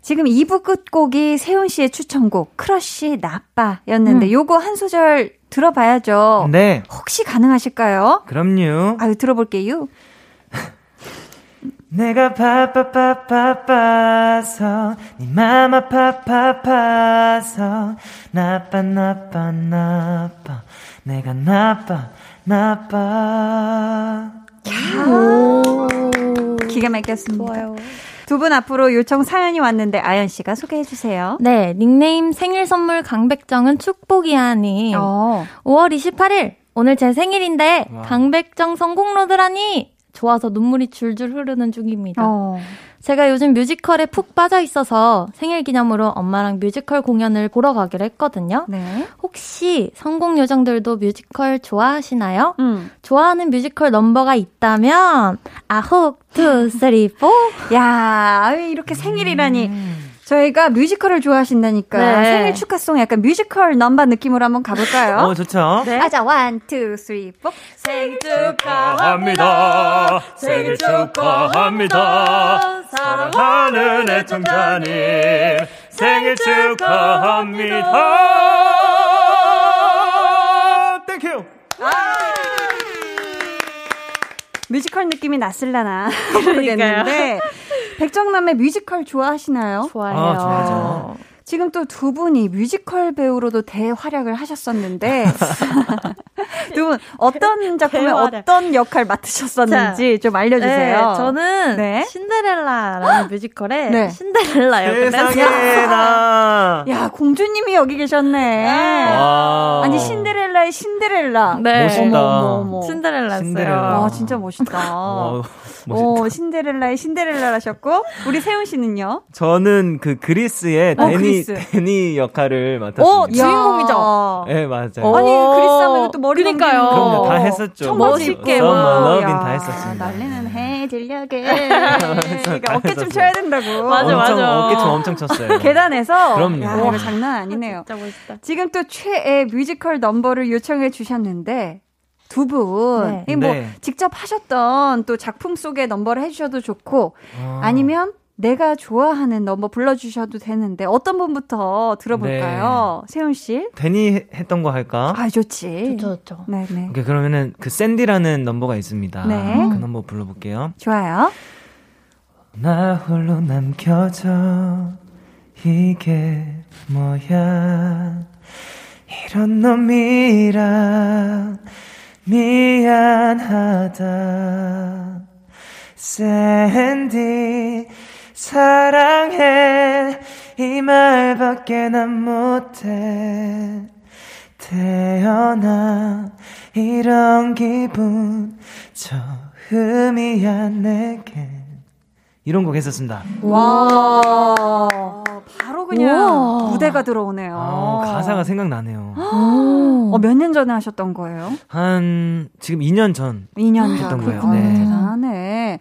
지금 2부 끝곡이 세훈 씨의 추천곡 크러쉬 나빠였는데 요거 한 소절 들어봐야죠. 네. 혹시 가능하실까요? 그럼요. 아유, 들어볼게요. 내가 바빠서 네 맘 아파서 나빠 내가 나빠. 기가 막혔습니다. 좋아요. 두 분 앞으로 요청 사연이 왔는데 아연 씨가 소개해 주세요. 네, 닉네임 생일 선물 강백정은 축복이야님. 5월 28일 오늘 제 생일인데 와. 강백정 성공로드라니 좋아서 눈물이 줄줄 흐르는 중입니다. 제가 요즘 뮤지컬에 푹 빠져 있어서 생일 기념으로 엄마랑 뮤지컬 공연을 보러 가기로 했거든요. 네. 혹시 성공 요정들도 뮤지컬 좋아하시나요? 좋아하는 뮤지컬 넘버가 있다면 아홉, 투, 쓰리, 포. 야, 이렇게 생일이라니. 저희가 뮤지컬을 좋아하신다니까. 네. 생일 축하송 약간 뮤지컬 넘버 느낌으로 한번 가볼까요? 좋죠. 네. 가자, 1, 2, 3, 4. 생일 축하합니다. 생일 축하합니다. 사랑하는 애청자님. 생일 축하합니다. 땡큐. 뮤지컬 느낌이 났을라나 모르겠는데. 백정남의 뮤지컬 좋아하시나요? 좋아해요. 좋아하죠. 지금 또 두 분이 뮤지컬 배우로도 대활약을 하셨었는데 두 분 어떤 작품에 어떤 역할 맡으셨었는지 자, 좀 알려주세요. 네, 저는 신데렐라라는 뮤지컬에 신데렐라 역할을 했어요. 야, 공주님이 여기 계셨네. 아니, 신데렐라의 신데렐라. 네. 멋있다. 어머. 신데렐라였어요. 신데렐라. 와, 진짜 멋있다. 멋있다. 신데렐라의 신데렐라라셨고 우리 세훈 씨는요? 저는 그 그리스의 데니 역할을 맡았습니다. 주인공이죠. 네, 맞아요. 아니, 그리스 하면 또 머리 넘기는 거. 그럼요, 다 했었죠. 멋있게. 러빈 다 했었습니다. 날리는 해 들려게. 어깨 좀 쳐야 된다고. 맞아. 어깨 좀 엄청 쳤어요. 계단에서. 그럼요. 야, 이거 장난 아니네요. 진짜 멋있다. 지금 또 최애 뮤지컬 넘버를 요청해 주셨는데 두 분. 네. 뭐 직접 하셨던 또 작품 속의 넘버를 해주셔도 좋고 아니면 내가 좋아하는 넘버 불러주셔도 되는데 어떤 분부터 들어볼까요? 세훈 씨? 데니 했던 거 할까? 아, 좋지. 좋죠. 네네. 오케이, 그러면은 그 샌디라는 넘버가 있습니다. 네. 그 넘버 불러볼게요. 좋아요. 나 홀로 남겨져 이게 뭐야 이런 놈이라 미안하다 샌디 사랑해 이 말밖에 난 못해 태어나 이런 기분 처음이야 내겐 이런 곡 했었습니다. 와, 바로 그냥 무대가 들어오네요. 아, 가사가 생각나네요. 몇 년 전에 하셨던 거예요? 한 지금 2년 전. 2년 전 했던 거예요. 네. 대단하네.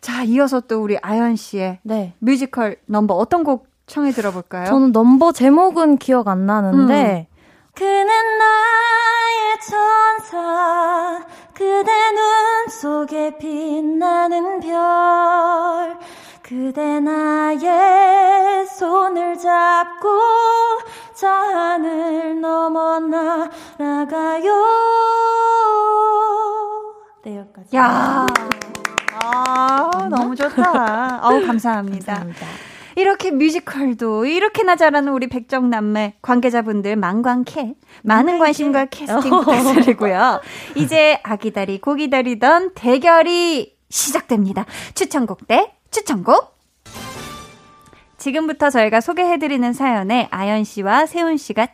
자, 이어서 또 우리 아연 씨의 네. 뮤지컬 넘버 어떤 곡 청해 들어볼까요? 저는 넘버 제목은 기억 안 나는데 그는 나의 천사 그대 눈 속에 빛나는 별 그대 나의 손을 잡고 저 하늘 넘어 날아가요. 네, 여기까지. 야, 아, 너무 좋다. 아우, 감사합니다. 감사합니다. 이렇게 뮤지컬도 이렇게나 잘하는 우리 백정남매 관계자분들 만광캐 많은 관심과 캐스팅 부탁드리고요. 이제 아기다리 고기다리던 대결이 시작됩니다. 추천곡 대 추천곡. 지금부터 저희가 소개해드리는 사연에 아연씨와 세훈씨가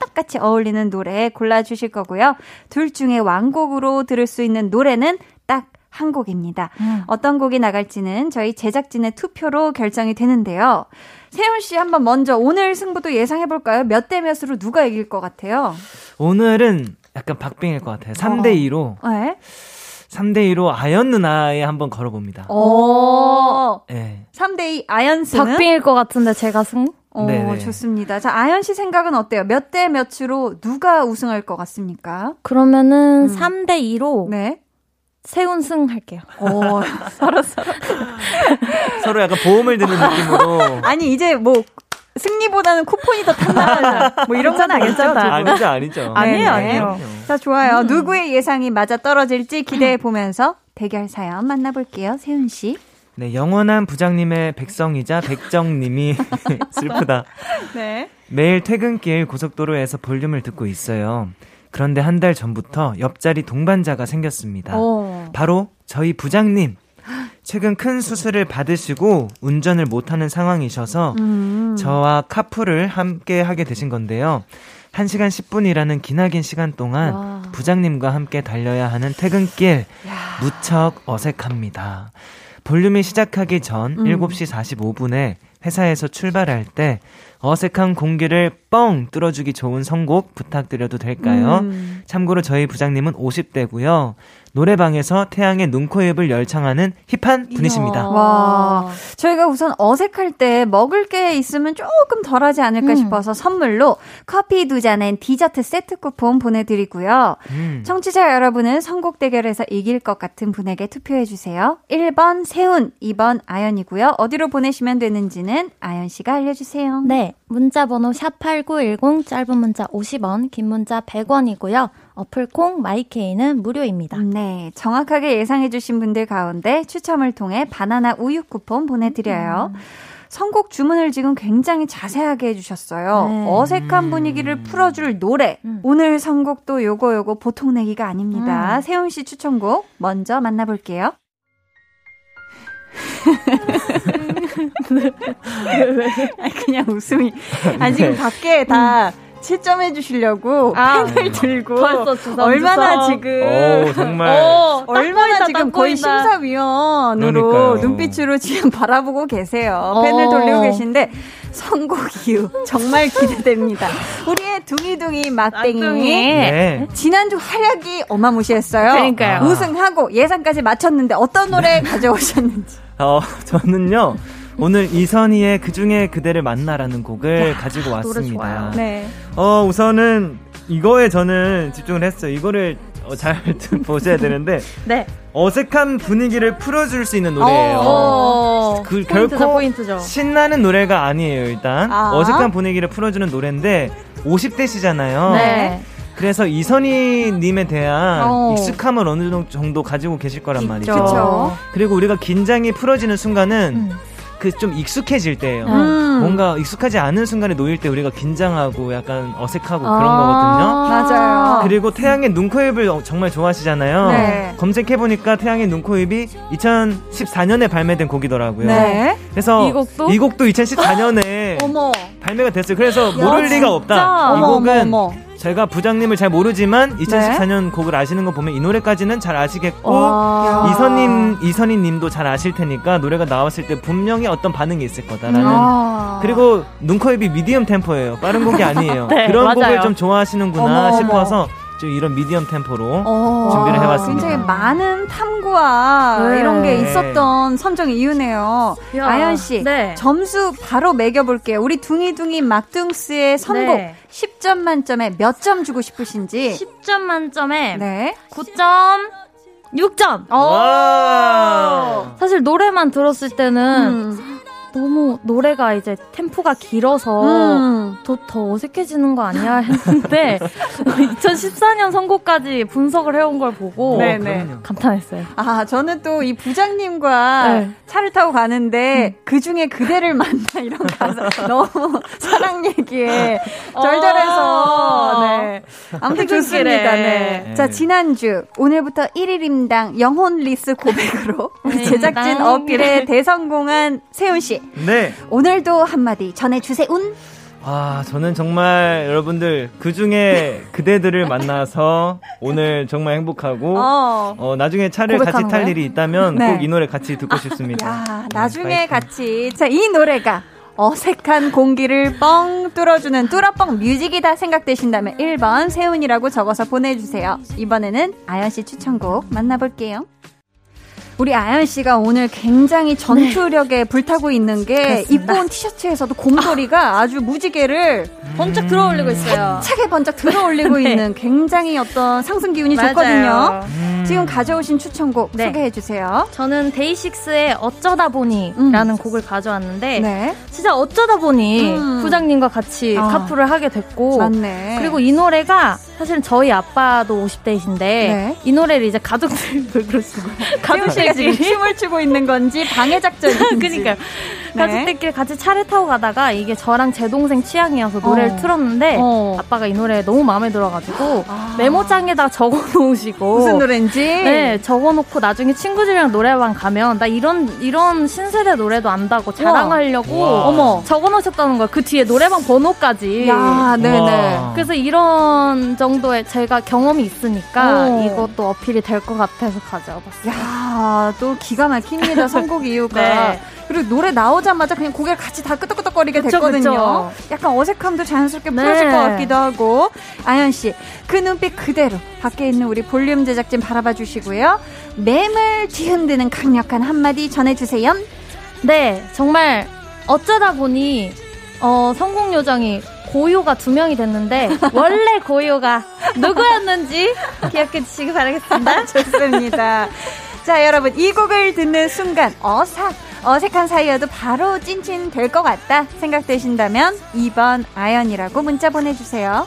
찰떡같이 어울리는 노래 골라주실 거고요. 둘 중에 완곡으로 들을 수 있는 노래는 딱 한 곡입니다. 어떤 곡이 나갈지는 저희 제작진의 투표로 결정이 되는데요. 세훈 씨 한번 먼저 오늘 승부도 예상해볼까요? 몇 대 몇으로 누가 이길 것 같아요? 오늘은 약간 박빙일 것 같아요. 3대2로. 네. 3대2로 아연 누나에 한번 걸어봅니다. 오. 네. 3대2 아연 승은? 박빙일 것 같은데 제가 승? 오, 좋습니다. 자, 아연 씨 생각은 어때요? 몇 대 몇으로 누가 우승할 것 같습니까? 그러면은 3대2로. 네. 세운승 할게요. 오, 서로. 서로 약간 보험을 드는 느낌으로. 아니, 이제 뭐, 승리보다는 쿠폰이 더 탐나나. 뭐 이런 건 아니겠죠? 아니죠. 아니에요. 자, 좋아요. 누구의 예상이 맞아 떨어질지 기대해 보면서 대결 사연 만나볼게요. 세훈씨. 네, 영원한 부장님의 백성이자 백정님이 슬프다. 네. 매일 퇴근길 고속도로에서 볼륨을 듣고 있어요. 그런데 한 달 전부터 옆자리 동반자가 생겼습니다. 오. 바로 저희 부장님. 최근 큰 수술을 받으시고 운전을 못하는 상황이셔서 저와 카풀을 함께 하게 되신 건데요. 1시간 10분이라는 기나긴 시간 동안 와. 부장님과 함께 달려야 하는 퇴근길. 야. 무척 어색합니다. 볼륨이 시작하기 전 7시 45분에 회사에서 출발할 때 어색한 공기를 뻥 뚫어주기 좋은 선곡 부탁드려도 될까요? 참고로 저희 부장님은 50대고요. 노래방에서 태양의 눈코입을 열창하는 힙한 분이십니다. 와, 저희가 우선 어색할 때 먹을 게 있으면 조금 덜하지 않을까 싶어서 선물로 커피 2잔엔 디저트 세트 쿠폰 보내드리고요. 청취자 여러분은 선곡 대결에서 이길 것 같은 분에게 투표해주세요. 1번 세훈, 2번 아연이고요. 어디로 보내시면 되는지는 아연씨가 알려주세요. 네. 문자번호 샵8910, 짧은 문자 50원, 긴 문자 100원이고요. 어플콩 마이케이는 무료입니다. 네, 정확하게 예상해주신 분들 가운데 추첨을 통해 바나나 우유 쿠폰 보내드려요. 선곡 주문을 지금 굉장히 자세하게 해주셨어요. 네. 어색한 분위기를 풀어줄 노래. 오늘 선곡도 요거 보통 내기가 아닙니다. 세훈 씨 추천곡 먼저 만나볼게요. 그냥 웃음이. 아, 지금 밖에 다 채점해 주시려고 펜을 들고 벌써 주섬주섬. 얼마나 지금 오, 정말 얼마나 지금 거의 심사위원으로 그러니까요. 눈빛으로 지금 바라보고 계세요. 펜을 돌리고 계신데 선곡 이후 정말 기대됩니다. 우리의 둥이둥이 막댕이 네. 지난주 활약이 어마무시했어요. 그러니까요. 우승하고 예상까지 맞췄는데 어떤 노래 가져오셨는지. 저는요. 오늘 이선희의 그중에 그대를 만나라는 곡을 가지고 왔습니다. 네. 우선은 이거에 저는 집중을 했어요. 이거를 잘 보셔야 되는데 네. 어색한 분위기를 풀어줄 수 있는 노래예요. 그 포인트죠, 결코 포인트죠. 신나는 노래가 아니에요. 일단 어색한 분위기를 풀어주는 노래인데 50대시잖아요. 네. 그래서 이선희님에 대한 익숙함을 어느 정도 가지고 계실 거란 말이죠. 그쵸. 그리고 우리가 긴장이 풀어지는 순간은 그 좀 익숙해질 때예요. 뭔가 익숙하지 않은 순간에 놓일 때 우리가 긴장하고 약간 어색하고 그런 거거든요. 맞아요. 그리고 태양의 눈코입을 정말 좋아하시잖아요. 네. 검색해보니까 태양의 눈코입이 2014년에 발매된 곡이더라고요. 네. 그래서 이 곡도 2014년에 발매가 됐어요. 그래서 모를 리가 없다. 이 곡은 제가 부장님을 잘 모르지만 2014년 네? 곡을 아시는 거 보면 이 노래까지는 잘 아시겠고 이선희 님도 잘 아실 테니까 노래가 나왔을 때 분명히 어떤 반응이 있을 거다라는 그리고 눈코입이 미디엄 템포예요. 빠른 곡이 아니에요. 네, 그런 맞아요. 곡을 좀 좋아하시는구나 어머, 싶어서 어머. 좀 이런 미디엄 템포로 준비를 해봤습니다. 굉장히 많은 탐구와 네. 이런 게 있었던 선정의 이유네요. 야. 아연 씨 네. 점수 바로 매겨볼게요. 우리 둥이둥이 막둥스의 선곡 네. 10점 만점에 몇 점 주고 싶으신지. 10점 만점에 네. 9.6점. 사실 노래만 들었을 때는 너무 노래가 이제 템포가 길어서 더 어색해지는 거 아니야 했는데 2014년 선곡까지 분석을 해온 걸 보고 감탄했어요. 아 저는 또 이 부장님과 네. 차를 타고 가는데 그중에 그대를 만나 이런 가사 너무 사랑 얘기에 절절해서 네. 아무튼 좋습니다. 네. 자 지난주 오늘부터 1일임당 영혼 리스 고백으로 제작진 어필에 대성공한 세훈 씨. 네. 오늘도 한마디 전해주세요. 아, 저는 정말 여러분들 그중에 그대들을 만나서 오늘 정말 행복하고 나중에 차를 같이 탈 일이 있다면 네. 꼭 이 노래 같이 듣고 싶습니다. 야, 나중에 같이. 자, 이 노래가 어색한 공기를 뻥 뚫어주는 뚫어뻥 뮤직이다 생각되신다면 1번 세훈이라고 적어서 보내주세요. 이번에는 아연씨 추천곡 만나볼게요. 우리 아연 씨가 오늘 굉장히 전투력에 네. 불타고 있는 게 그렇습니다. 입고 온 티셔츠에서도 곰돌이가 아주 무지개를 번쩍 들어올리고 있어요. 차게 번쩍 들어올리고 네. 있는 굉장히 어떤 상승 기운이 맞아요. 좋거든요. 지금 가져오신 추천곡 네. 소개해 주세요. 저는 데이식스의 어쩌다 보니 라는 곡을 가져왔는데 네. 진짜 어쩌다 보니 부장님과 같이 카풀을 하게 됐고 맞네. 그리고 이 노래가 사실 저희 아빠도 50대이신데 네. 이 노래를 이제 가족들 지금 춤을 추고 있는 건지 방해작전인지 그러니까요. 네. 가족들끼리 같이 차를 타고 가다가 이게 저랑 제 동생 취향이어서 노래를 틀었는데 아빠가 이 노래 너무 마음에 들어가지고 메모장에다 적어놓으시고 무슨 노래인지 네 적어놓고 나중에 친구들이랑 노래방 가면 나 이런 신세대 노래도 안다고 자랑하려고 적어놓으셨다는 거예요. 그 뒤에 노래방 번호까지. 야, 네네. 그래서 이런 정도의 제가 경험이 있으니까 이것도 어필이 될 것 같아서 가져와봤어요. 야, 또 기가 막힙니다. 선곡 이유가. 네. 그리고 노래 나오자마자 그냥 고개를 같이 다 끄덕끄덕거리게 그쵸, 됐거든요. 그쵸. 약간 어색함도 자연스럽게 풀어질 네. 것 같기도 하고. 아연씨 그 눈빛 그대로 밖에 있는 우리 볼륨 제작진 바라봐 주시고요. 맴을 뒤흔드는 강력한 한마디 전해주세요. 네 정말 어쩌다 보니 성공 요정이 고요가 2명이 됐는데 원래 고요가 누구였는지 기억해 주시기 바라겠습니다. 좋습니다. 자 여러분 이 곡을 듣는 순간 어색한 사이여도 바로 찐친 될 것 같다 생각되신다면 2번 아연이라고 문자 보내주세요.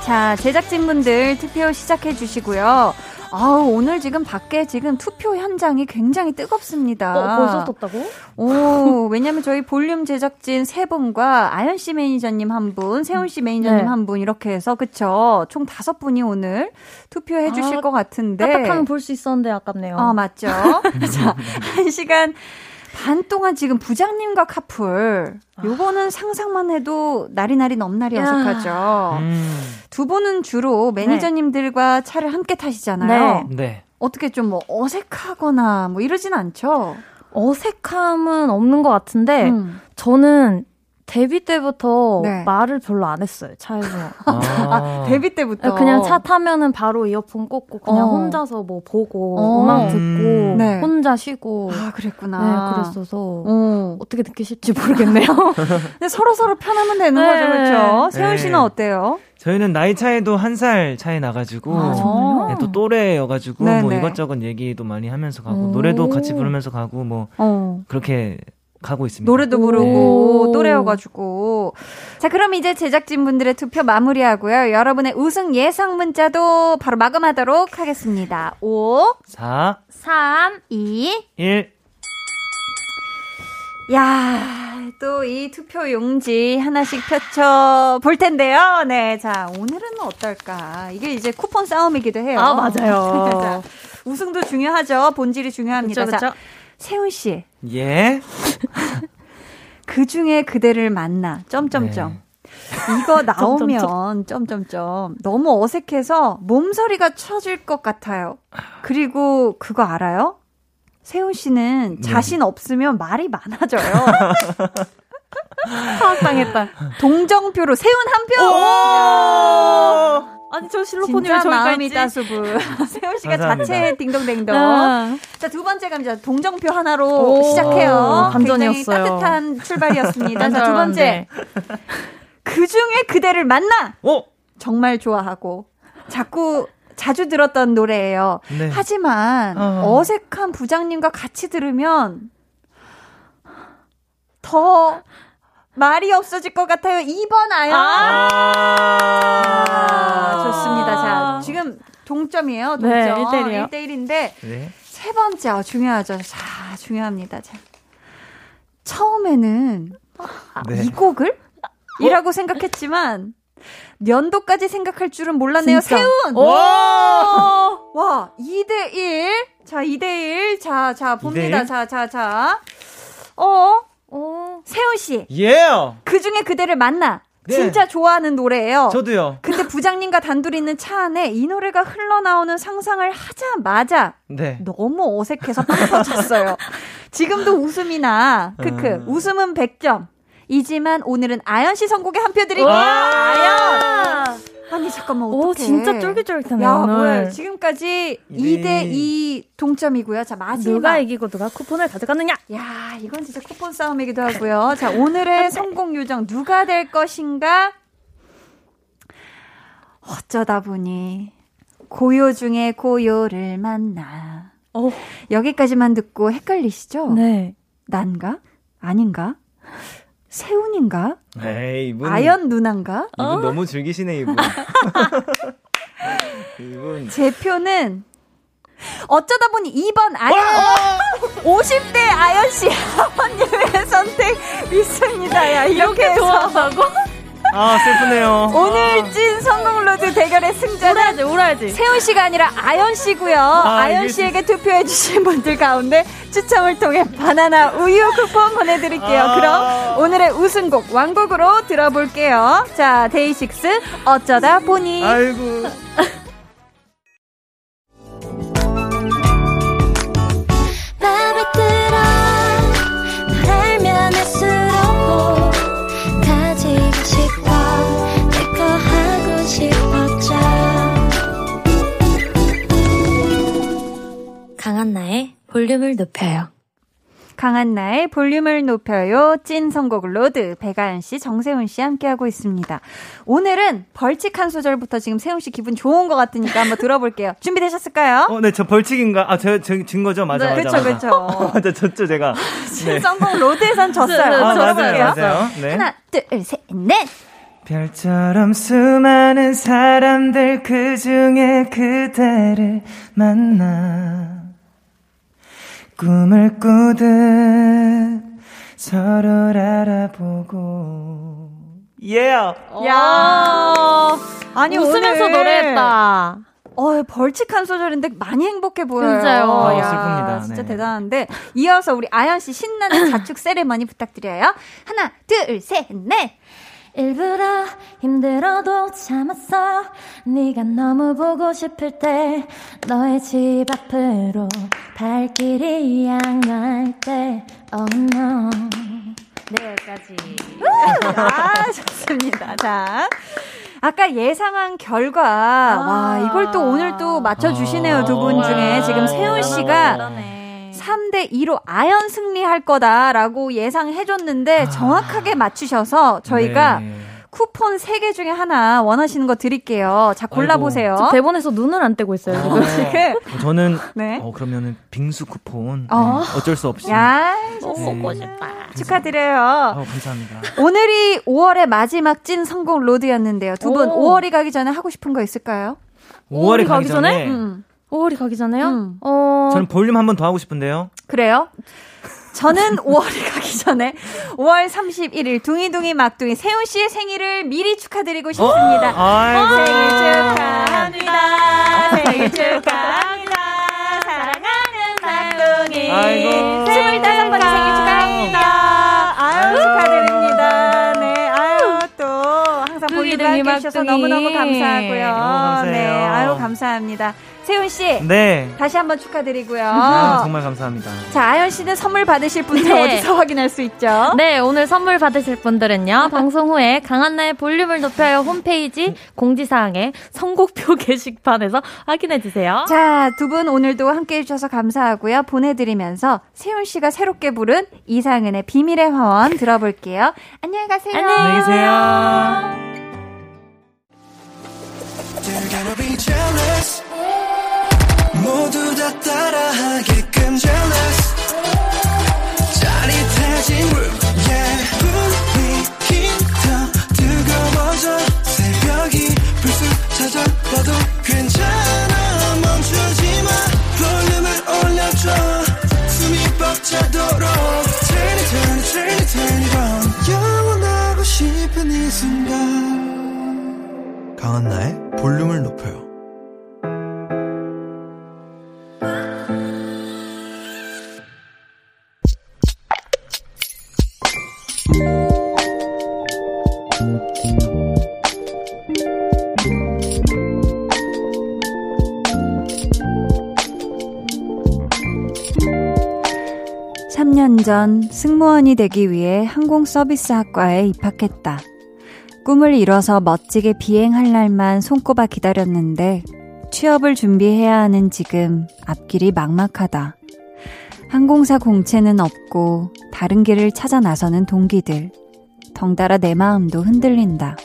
자 제작진분들 투표 시작해 주시고요. 아우 오늘 지금 밖에 지금 투표 현장이 굉장히 뜨겁습니다. 벌써 덥다고? 오 왜냐면 저희 볼륨 제작진 3분과 아연 씨 매니저님 1분, 세훈 씨 매니저님 네. 1분 이렇게 해서 그쵸? 총 5분이 오늘 투표해 주실 것 같은데 까딱하면 볼 수 있었는데 아깝네요. 맞죠? 자 1시간 반 동안 지금 부장님과 카풀 요거는 상상만 해도 날이 넘날이 어색하죠. 두 분은 주로 매니저님들과 네. 차를 함께 타시잖아요. 네. 네. 어떻게 좀 뭐 어색하거나 뭐 이러진 않죠? 어색함은 없는 것 같은데 저는 데뷔 때부터 네. 말을 별로 안 했어요. 차에서. 데뷔 때부터? 그냥 차 타면은 바로 이어폰 꽂고 그냥 혼자서 뭐 보고 음악 듣고 네. 혼자 쉬고. 아 그랬구나. 네, 그랬어서 어떻게 느끼실지 모르겠네요. 근데 서로서로 편하면 되는 네. 거죠. 그렇죠? 네. 세훈 씨는 어때요? 저희는 나이 차이도 1살 차이 나가지고 네, 또 또래여가지고 네네. 뭐 이것저것 얘기도 많이 하면서 가고 노래도 같이 부르면서 가고 뭐 그렇게 가고 있습니다. 노래도 부르고 네. 또래여가지고. 자 그럼 이제 제작진분들의 투표 마무리하고요. 여러분의 우승 예상 문자도 바로 마감하도록 하겠습니다. 5 4 3 2 1 야 또 이 투표 용지 하나씩 펼쳐 볼 텐데요. 네, 자 오늘은 어떨까? 이게 이제 쿠폰 싸움이기도 해요. 아 맞아요. 자, 우승도 중요하죠. 본질이 중요합니다. 그쵸, 그쵸? 자 세훈 씨. 예. 그 중에 그대를 만나. 점점점. 네. 이거 나오면 점점점 너무 어색해서 몸서리가 쳐질 것 같아요. 그리고 그거 알아요? 세훈 씨는 자신 없으면 말이 많아져요. 파악당했다. 동정표로 세훈 한 표. 아니 저 실로폰이요. 진짜 마음이 따수분. 세훈 씨가 자체 딩동댕동. 자, 두 번째 감자 동정표 하나로 시작해요. 감전이었어요. 굉장히 따뜻한 출발이었습니다. 자, 두 번째. 그 중에 그대를 만나. 정말 좋아하고 자꾸 자주 들었던 노래예요. 네. 하지만 어색한 부장님과 같이 들으면 더 말이 없어질 것 같아요. 2번 아연. 좋습니다. 자, 지금 동점이에요. 동점. 네, 1대1이요. 1대1인데 네. 세 번째 중요하죠. 자, 중요합니다. 자, 처음에는 이 곡을? 이라고 생각했지만 연도까지 생각할 줄은 몰랐네요. 진짜? 세훈! 와, 2대1. 자, 2대1. 자, 자, 봅니다. 2대1? 자. 세훈 씨. 예요. 그 중에 그대를 만나. 네. 진짜 좋아하는 노래예요. 저도요. 근데 부장님과 단둘이 있는 차 안에 이 노래가 흘러나오는 상상을 하자마자 네. 너무 어색해서 빵 터졌어요. 지금도 웃음이나 크크. 웃음은 100점. 이지만 오늘은 아연 씨 선곡에 한 표 드릴게요. 아연. 아니 잠깐만 어떡해. 오, 진짜 쫄깃쫄깃하네요. 야, 뭐야. 지금까지 2대2 동점이고요. 자, 마지막. 누가 이기고 누가 쿠폰을 가져가느냐. 야, 이건 진짜 쿠폰 싸움이기도 하고요. 자, 오늘의 성공 요정 누가 될 것인가. 어쩌다 보니 고요 중에 고요를 만나. 여기까지만 듣고 헷갈리시죠? 네. 난가? 아닌가? 세훈인가? 에이, 이분. 아연 누나인가? 이분 너무 즐기시네, 이분. 이분. 제 표는 어쩌다 보니 2번 아연. 50대 아연 씨 아버님의 선택 믿습니다. 야, 이렇게 해서. 아, 슬프네요. 오늘 찐 성공로드 대결의 승자는 울어야지. 세훈 씨가 아니라 아연 씨고요. 아연 씨에게 투표해 주신 분들 가운데 추첨을 통해 바나나 우유 쿠폰 보내드릴게요. 그럼 오늘의 우승곡 왕곡으로 들어볼게요. 자, 데이식스 어쩌다 보니. 아이고. 강한나의 볼륨을 높여요. 강한나의 볼륨을 높여요. 찐 선곡 로드 배가연 씨, 정세훈 씨 함께하고 있습니다. 오늘은 벌칙 한 소절부터 지금 세훈 씨 기분 좋은 것 같으니까 한번 들어볼게요. 준비되셨을까요? 네, 저 벌칙인가? 아, 제가 진 거죠? 맞아. 그렇죠. 맞아, 졌죠 제가. 찐 선곡 로드에선 졌어요. 아, 맞아요. 네. 하나, 둘, 셋, 넷. 별처럼 수많은 사람들 그 중에 그대를 만나 꿈을 꾸듯 서로를 알아보고. 예요. Yeah. 야. 아니, 웃으면서 오늘 노래했다. 벌칙한 소절인데 많이 행복해 보여요. 진짜요. 슬픕니다. 진짜 네. 대단한데. 이어서 우리 아연 씨 신나는 자축 세레머니 부탁드려요. 하나, 둘, 셋, 넷. 일부러 힘들어도 참았어. 네가 너무 보고 싶을 때 너의 집 앞으로 발길이 향할 때 Oh no. 네, 여기까지. 아, 좋습니다. 자, 아까 예상한 결과 와, 이걸 또 오늘 또 맞춰주시네요. 두 분 중에 지금 세훈 씨가 3대2로 아연 승리할 거다라고 예상해줬는데 정확하게 맞추셔서 저희가 네. 쿠폰 3개 중에 하나 원하시는 거 드릴게요. 자, 골라보세요. 지금 대본에서 눈을 안 떼고 있어요. 지금. 저는 네. 그러면은 빙수 쿠폰 네, 어쩔 수 없이. 야, 먹고 싶다. 축하드려요. 감사합니다. 오늘이 5월의 마지막 찐 성공 로드였는데요. 두 분 5월이 가기 전에 하고 싶은 거 있을까요? 5월이 가기 전에? 5월이 가기 전에요? 저는 볼륨 한 번 더 하고 싶은데요. 그래요? 저는 5월이 가기 전에 5월 31일 둥이둥이 막둥이 세훈 씨의 생일을 미리 축하드리고 싶습니다. 생일 축하합니다. 생일 축하합니다. 사랑하는 막둥이. 25번째 생일 축하합니다. 아유, 축하드립니다. 네, 아유, 또 함께해주셔서 너무너무 감사하고요. 너무 네, 아유 감사합니다. 세훈 씨, 네, 다시 한번 축하드리고요. 아, 정말 감사합니다. 자, 아연 씨는 선물 받으실 분들 네, 어디서 확인할 수 있죠? 네, 오늘 선물 받으실 분들은요, 방송 후에 강한나의 볼륨을 높여요 홈페이지 공지사항에 선곡표 게시판에서 확인해 주세요. 자, 두 분 오늘도 함께해 주셔서 감사하고요. 보내드리면서 세훈 씨가 새롭게 부른 이상은의 비밀의 화원 들어볼게요. 안녕히 가세요. 안녕히 계세요. They're gonna be jealous. 모두 다 따라하게끔 jealous. 짜릿해진 room, yeah. 분위기 더 뜨거워져. 새벽이 불쑥 찾아와도 괜찮아. 멈추지 마. 볼륨을 올려줘. 숨이 벅차도록. Turn it, turn it, turn it, turn it on. 영원하고 싶은 이 순간. 강한나의 볼륨을 높여요. 전 승무원이 되기 위해 항공서비스학과에 입학했다. 꿈을 이뤄서 멋지게 비행할 날만 손꼽아 기다렸는데 취업을 준비해야 하는 지금 앞길이 막막하다. 항공사 공채는 없고 다른 길을 찾아 나서는 동기들, 덩달아 내 마음도 흔들린다.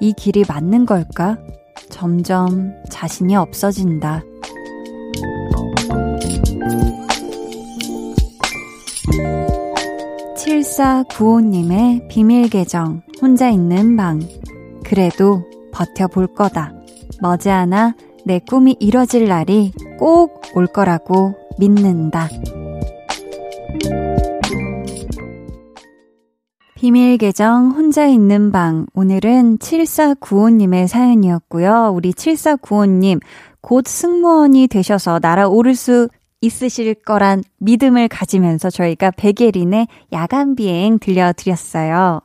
이 길이 맞는 걸까? 점점 자신이 없어진다. 실사구호님의 비밀계정 혼자 있는 방. 그래도 버텨볼 거다. 머지않아 내 꿈이 이뤄질 날이 꼭 올 거라고 믿는다. 비밀계정 혼자 있는 방, 오늘은 7495님의 사연이었고요. 우리 7495님, 곧 승무원이 되셔서 날아오를 수 있으실 거란 믿음을 가지면서 저희가 백예린의 야간비행 들려드렸어요.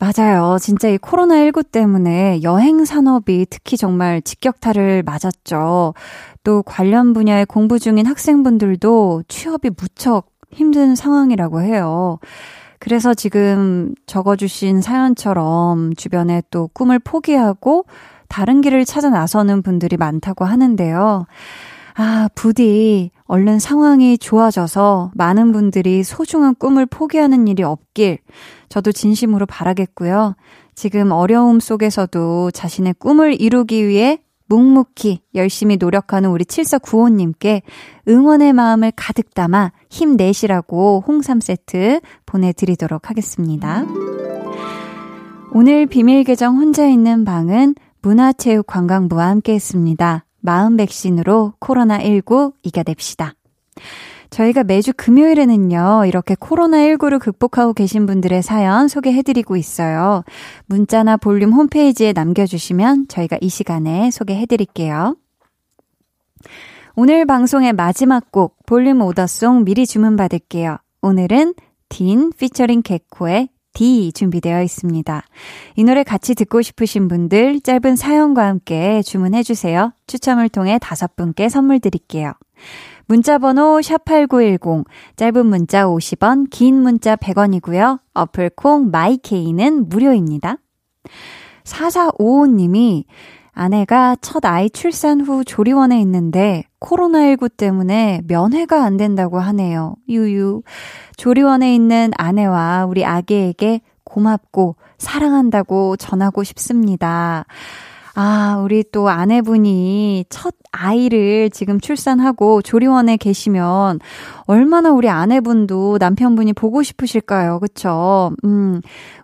맞아요. 진짜 이 코로나19 때문에 여행산업이 특히 정말 직격탄을 맞았죠. 또 관련 분야에 공부 중인 학생분들도 취업이 무척 힘든 상황이라고 해요. 그래서 지금 적어주신 사연처럼 주변에 또 꿈을 포기하고 다른 길을 찾아 나서는 분들이 많다고 하는데요. 아, 부디 얼른 상황이 좋아져서 많은 분들이 소중한 꿈을 포기하는 일이 없길 저도 진심으로 바라겠고요. 지금 어려움 속에서도 자신의 꿈을 이루기 위해 묵묵히 열심히 노력하는 우리 7495님께 응원의 마음을 가득 담아 힘내시라고 홍삼 세트 보내드리도록 하겠습니다. 오늘 비밀 계정 혼자 있는 방은 문화체육관광부와 함께했습니다. 마음 백신으로 코로나19 이겨냅시다. 저희가 매주 금요일에는요, 이렇게 코로나19를 극복하고 계신 분들의 사연 소개해드리고 있어요. 문자나 볼륨 홈페이지에 남겨주시면 저희가 이 시간에 소개해드릴게요. 오늘 방송의 마지막 곡, 볼륨 오더송 미리 주문받을게요. 오늘은 딘 피처링 개코의 D 준비되어 있습니다. 이 노래 같이 듣고 싶으신 분들 짧은 사연과 함께 주문해주세요. 추첨을 통해 5분께 선물 드릴게요. 문자번호 샵8910, 짧은 문자 50원, 긴 문자 100원이고요. 어플 콩 마이케이는 무료입니다. 4455님이 아내가 첫 아이 출산 후 조리원에 있는데 코로나19 때문에 면회가 안 된다고 하네요. 유유. 조리원에 있는 아내와 우리 아기에게 고맙고 사랑한다고 전하고 싶습니다. 아, 우리 또 아내분이 첫 아이를 지금 출산하고 조리원에 계시면 얼마나 우리 아내분도 남편분이 보고 싶으실까요? 그쵸?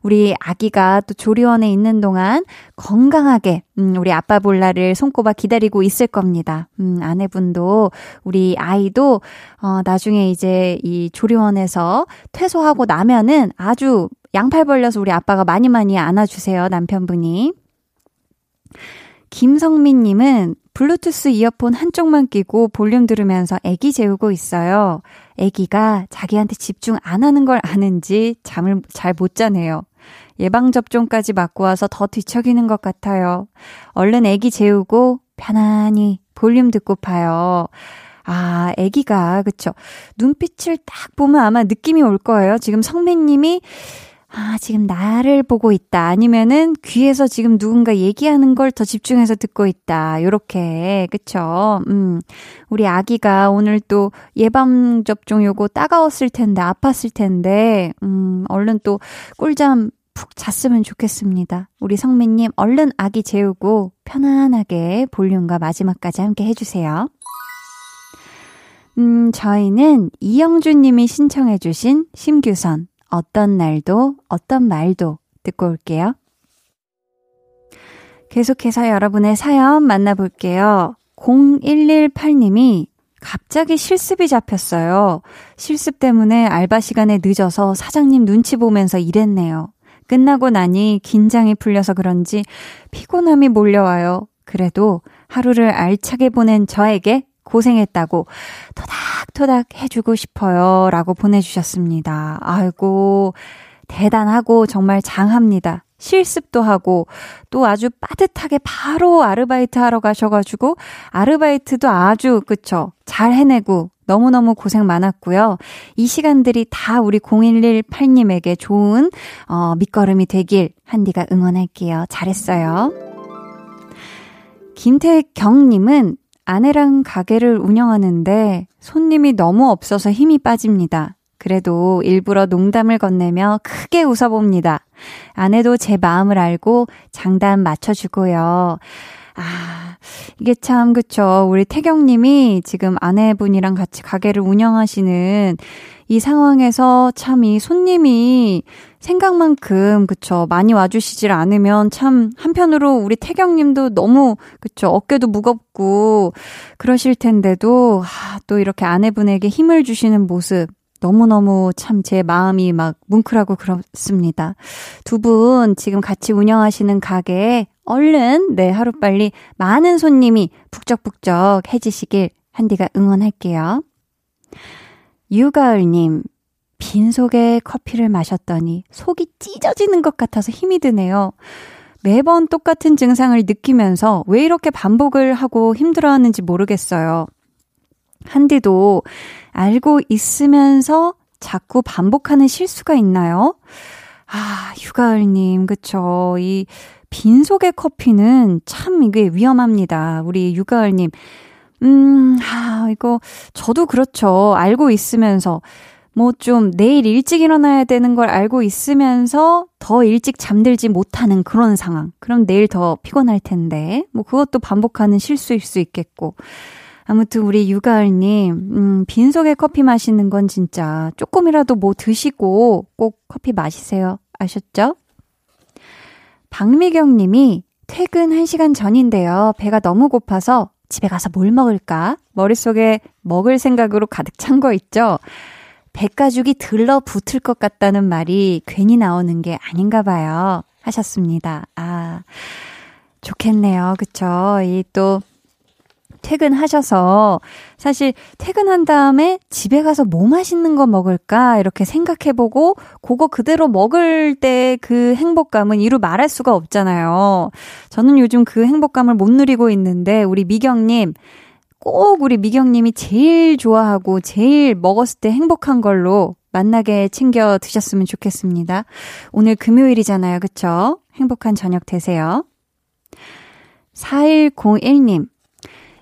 우리 아기가 또 조리원에 있는 동안 건강하게 우리 아빠 볼 날을 손꼽아 기다리고 있을 겁니다. 아내분도 우리 아이도 나중에 이제 이 조리원에서 퇴소하고 나면은 아주 양팔 벌려서 우리 아빠가 많이 많이 안아주세요, 남편분이. 김성민님은 블루투스 이어폰 한쪽만 끼고 볼륨 들으면서 애기 재우고 있어요. 애기가 자기한테 집중 안 하는 걸 아는지 잠을 잘 못 자네요. 예방접종까지 맞고 와서 더 뒤척이는 것 같아요. 얼른 애기 재우고 편안히 볼륨 듣고 봐요. 아, 애기가 그쵸? 눈빛을 딱 보면 아마 느낌이 올 거예요. 지금 성민님이 아, 지금 나를 보고 있다. 아니면은 귀에서 지금 누군가 얘기하는 걸 더 집중해서 듣고 있다. 요렇게. 그쵸? 우리 아기가 오늘 또 예방접종 요거 따가웠을 텐데, 아팠을 텐데, 얼른 또 꿀잠 푹 잤으면 좋겠습니다. 우리 성민님, 얼른 아기 재우고 편안하게 볼륨과 마지막까지 함께 해주세요. 저희는 이영주님이 신청해주신 심규선. 어떤 날도 어떤 말도 듣고 올게요. 계속해서 여러분의 사연 만나볼게요. 0118님이 갑자기 실습이 잡혔어요. 실습 때문에 알바 시간에 늦어서 사장님 눈치 보면서 일했네요. 끝나고 나니 긴장이 풀려서 그런지 피곤함이 몰려와요. 그래도 하루를 알차게 보낸 저에게 고생했다고 토닥토닥 해주고 싶어요. 라고 보내주셨습니다. 아이고, 대단하고 정말 장합니다. 실습도 하고 또 아주 빠듯하게 바로 아르바이트 하러 가셔가지고 아르바이트도 아주 그쵸 잘 해내고 너무너무 고생 많았고요. 이 시간들이 다 우리 0118님에게 좋은 밑거름이 되길 한디가 응원할게요. 잘했어요. 김태경님은 아내랑 가게를 운영하는데 손님이 너무 없어서 힘이 빠집니다. 그래도 일부러 농담을 건네며 크게 웃어봅니다. 아내도 제 마음을 알고 장단 맞춰주고요. 아, 이게 참 그쵸. 우리 태경님이 지금 아내분이랑 같이 가게를 운영하시는 이 상황에서 참 이 손님이 생각만큼 그쵸 많이 와주시질 않으면 참 한편으로 우리 태경님도 너무 그쵸 어깨도 무겁고 그러실 텐데도 또 이렇게 아내분에게 힘을 주시는 모습 너무너무 참 제 마음이 막 뭉클하고 그렇습니다. 두 분 지금 같이 운영하시는 가게에 얼른 네 하루빨리 많은 손님이 북적북적 해지시길 한디가 응원할게요. 유가을님, 빈속에 커피를 마셨더니 속이 찢어지는 것 같아서 힘이 드네요. 매번 똑같은 증상을 느끼면서 왜 이렇게 반복을 하고 힘들어하는지 모르겠어요. 한디도 알고 있으면서 자꾸 반복하는 실수가 있나요? 아, 유가을님, 그쵸. 이 빈속의 커피는 참 이게 위험합니다. 우리 유가을님. 이거 저도 그렇죠. 알고 있으면서 뭐 좀 내일 일찍 일어나야 되는 걸 알고 있으면서 더 일찍 잠들지 못하는 그런 상황. 그럼 내일 더 피곤할 텐데 뭐 그것도 반복하는 실수일 수 있겠고. 아무튼 우리 유가을님 빈속에 커피 마시는 건 진짜 조금이라도 뭐 드시고 꼭 커피 마시세요. 아셨죠? 박미경 님이 퇴근 1시간 전인데요. 배가 너무 고파서 집에 가서 뭘 먹을까? 머릿속에 먹을 생각으로 가득 찬 거 있죠? 백가죽이 들러붙을 것 같다는 말이 괜히 나오는 게 아닌가 봐요. 하셨습니다. 아, 좋겠네요. 그쵸? 이 또 퇴근하셔서 사실 퇴근한 다음에 집에 가서 뭐 맛있는 거 먹을까 이렇게 생각해보고 그거 그대로 먹을 때 그 행복감은 이루 말할 수가 없잖아요. 저는 요즘 그 행복감을 못 누리고 있는데 우리 미경님 꼭 우리 미경님이 제일 좋아하고 제일 먹었을 때 행복한 걸로 만나게 챙겨 드셨으면 좋겠습니다. 오늘 금요일이잖아요. 그쵸? 행복한 저녁 되세요. 4101님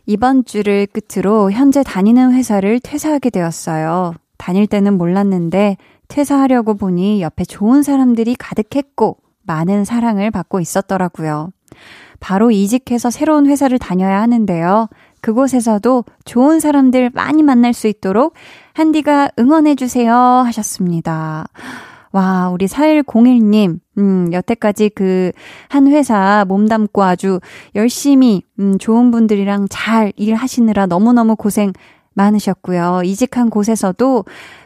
이번 주를 끝으로 현재 다니는 회사를 퇴사하게 되었어요. 다닐 때는 몰랐는데 퇴사하려고 보니 옆에 좋은 사람들이 가득했고 많은 사랑을 받고 있었더라고요. 바로 이직해서 새로운 회사를 다녀야 하는데요. 그곳에서도 좋은 사람들 많이 만날 수 있도록 한디가 응원해주세요 하셨습니다. 와, 우리 4101님, 여태까지 그 한 회사 몸담고 아주 열심히, 좋은 분들이랑 잘 일하시느라 너무너무 고생 많으셨고요. 이직한 곳에서도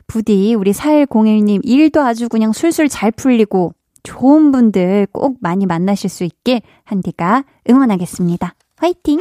부디 우리 4101님 일도 아주 그냥 술술 잘 풀리고 좋은 분들 꼭 많이 만나실 수 있게 한디가 응원하겠습니다. 화이팅!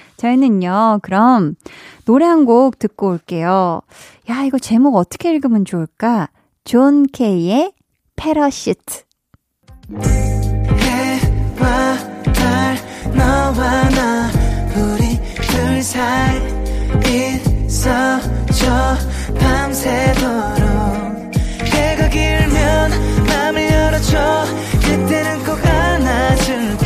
저희는요, 그럼 노래 한 곡 듣고 올게요. 야, 이거 제목 어떻게 읽으면 좋을까? 존 케이의 패러슈트. 해와 달 너와 나 우리 둘 사이 있어줘 밤새도록 해가 길면 맘을 열어줘 그때는 꼭 안아줄게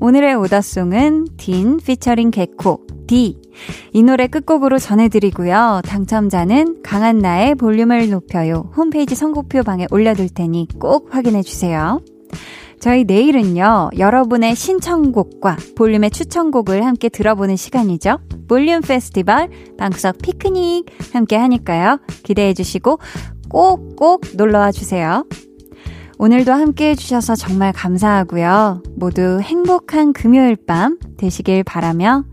오늘의 오더송은 딘 피처링 개코, D. 이 노래 끝곡으로 전해드리고요. 당첨자는 강한나의 볼륨을 높여요. 홈페이지 선곡표방에 올려둘 테니 꼭 확인해주세요. 저희 내일은요, 여러분의 신청곡과 볼륨의 추천곡을 함께 들어보는 시간이죠. 볼륨 페스티벌, 방구석 피크닉 함께 하니까요. 기대해주시고 꼭꼭 놀러와 주세요. 오늘도 함께해 주셔서 정말 감사하고요. 모두 행복한 금요일 밤 되시길 바라며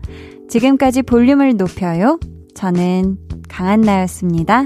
지금까지 볼륨을 높여요. 저는 강한나였습니다.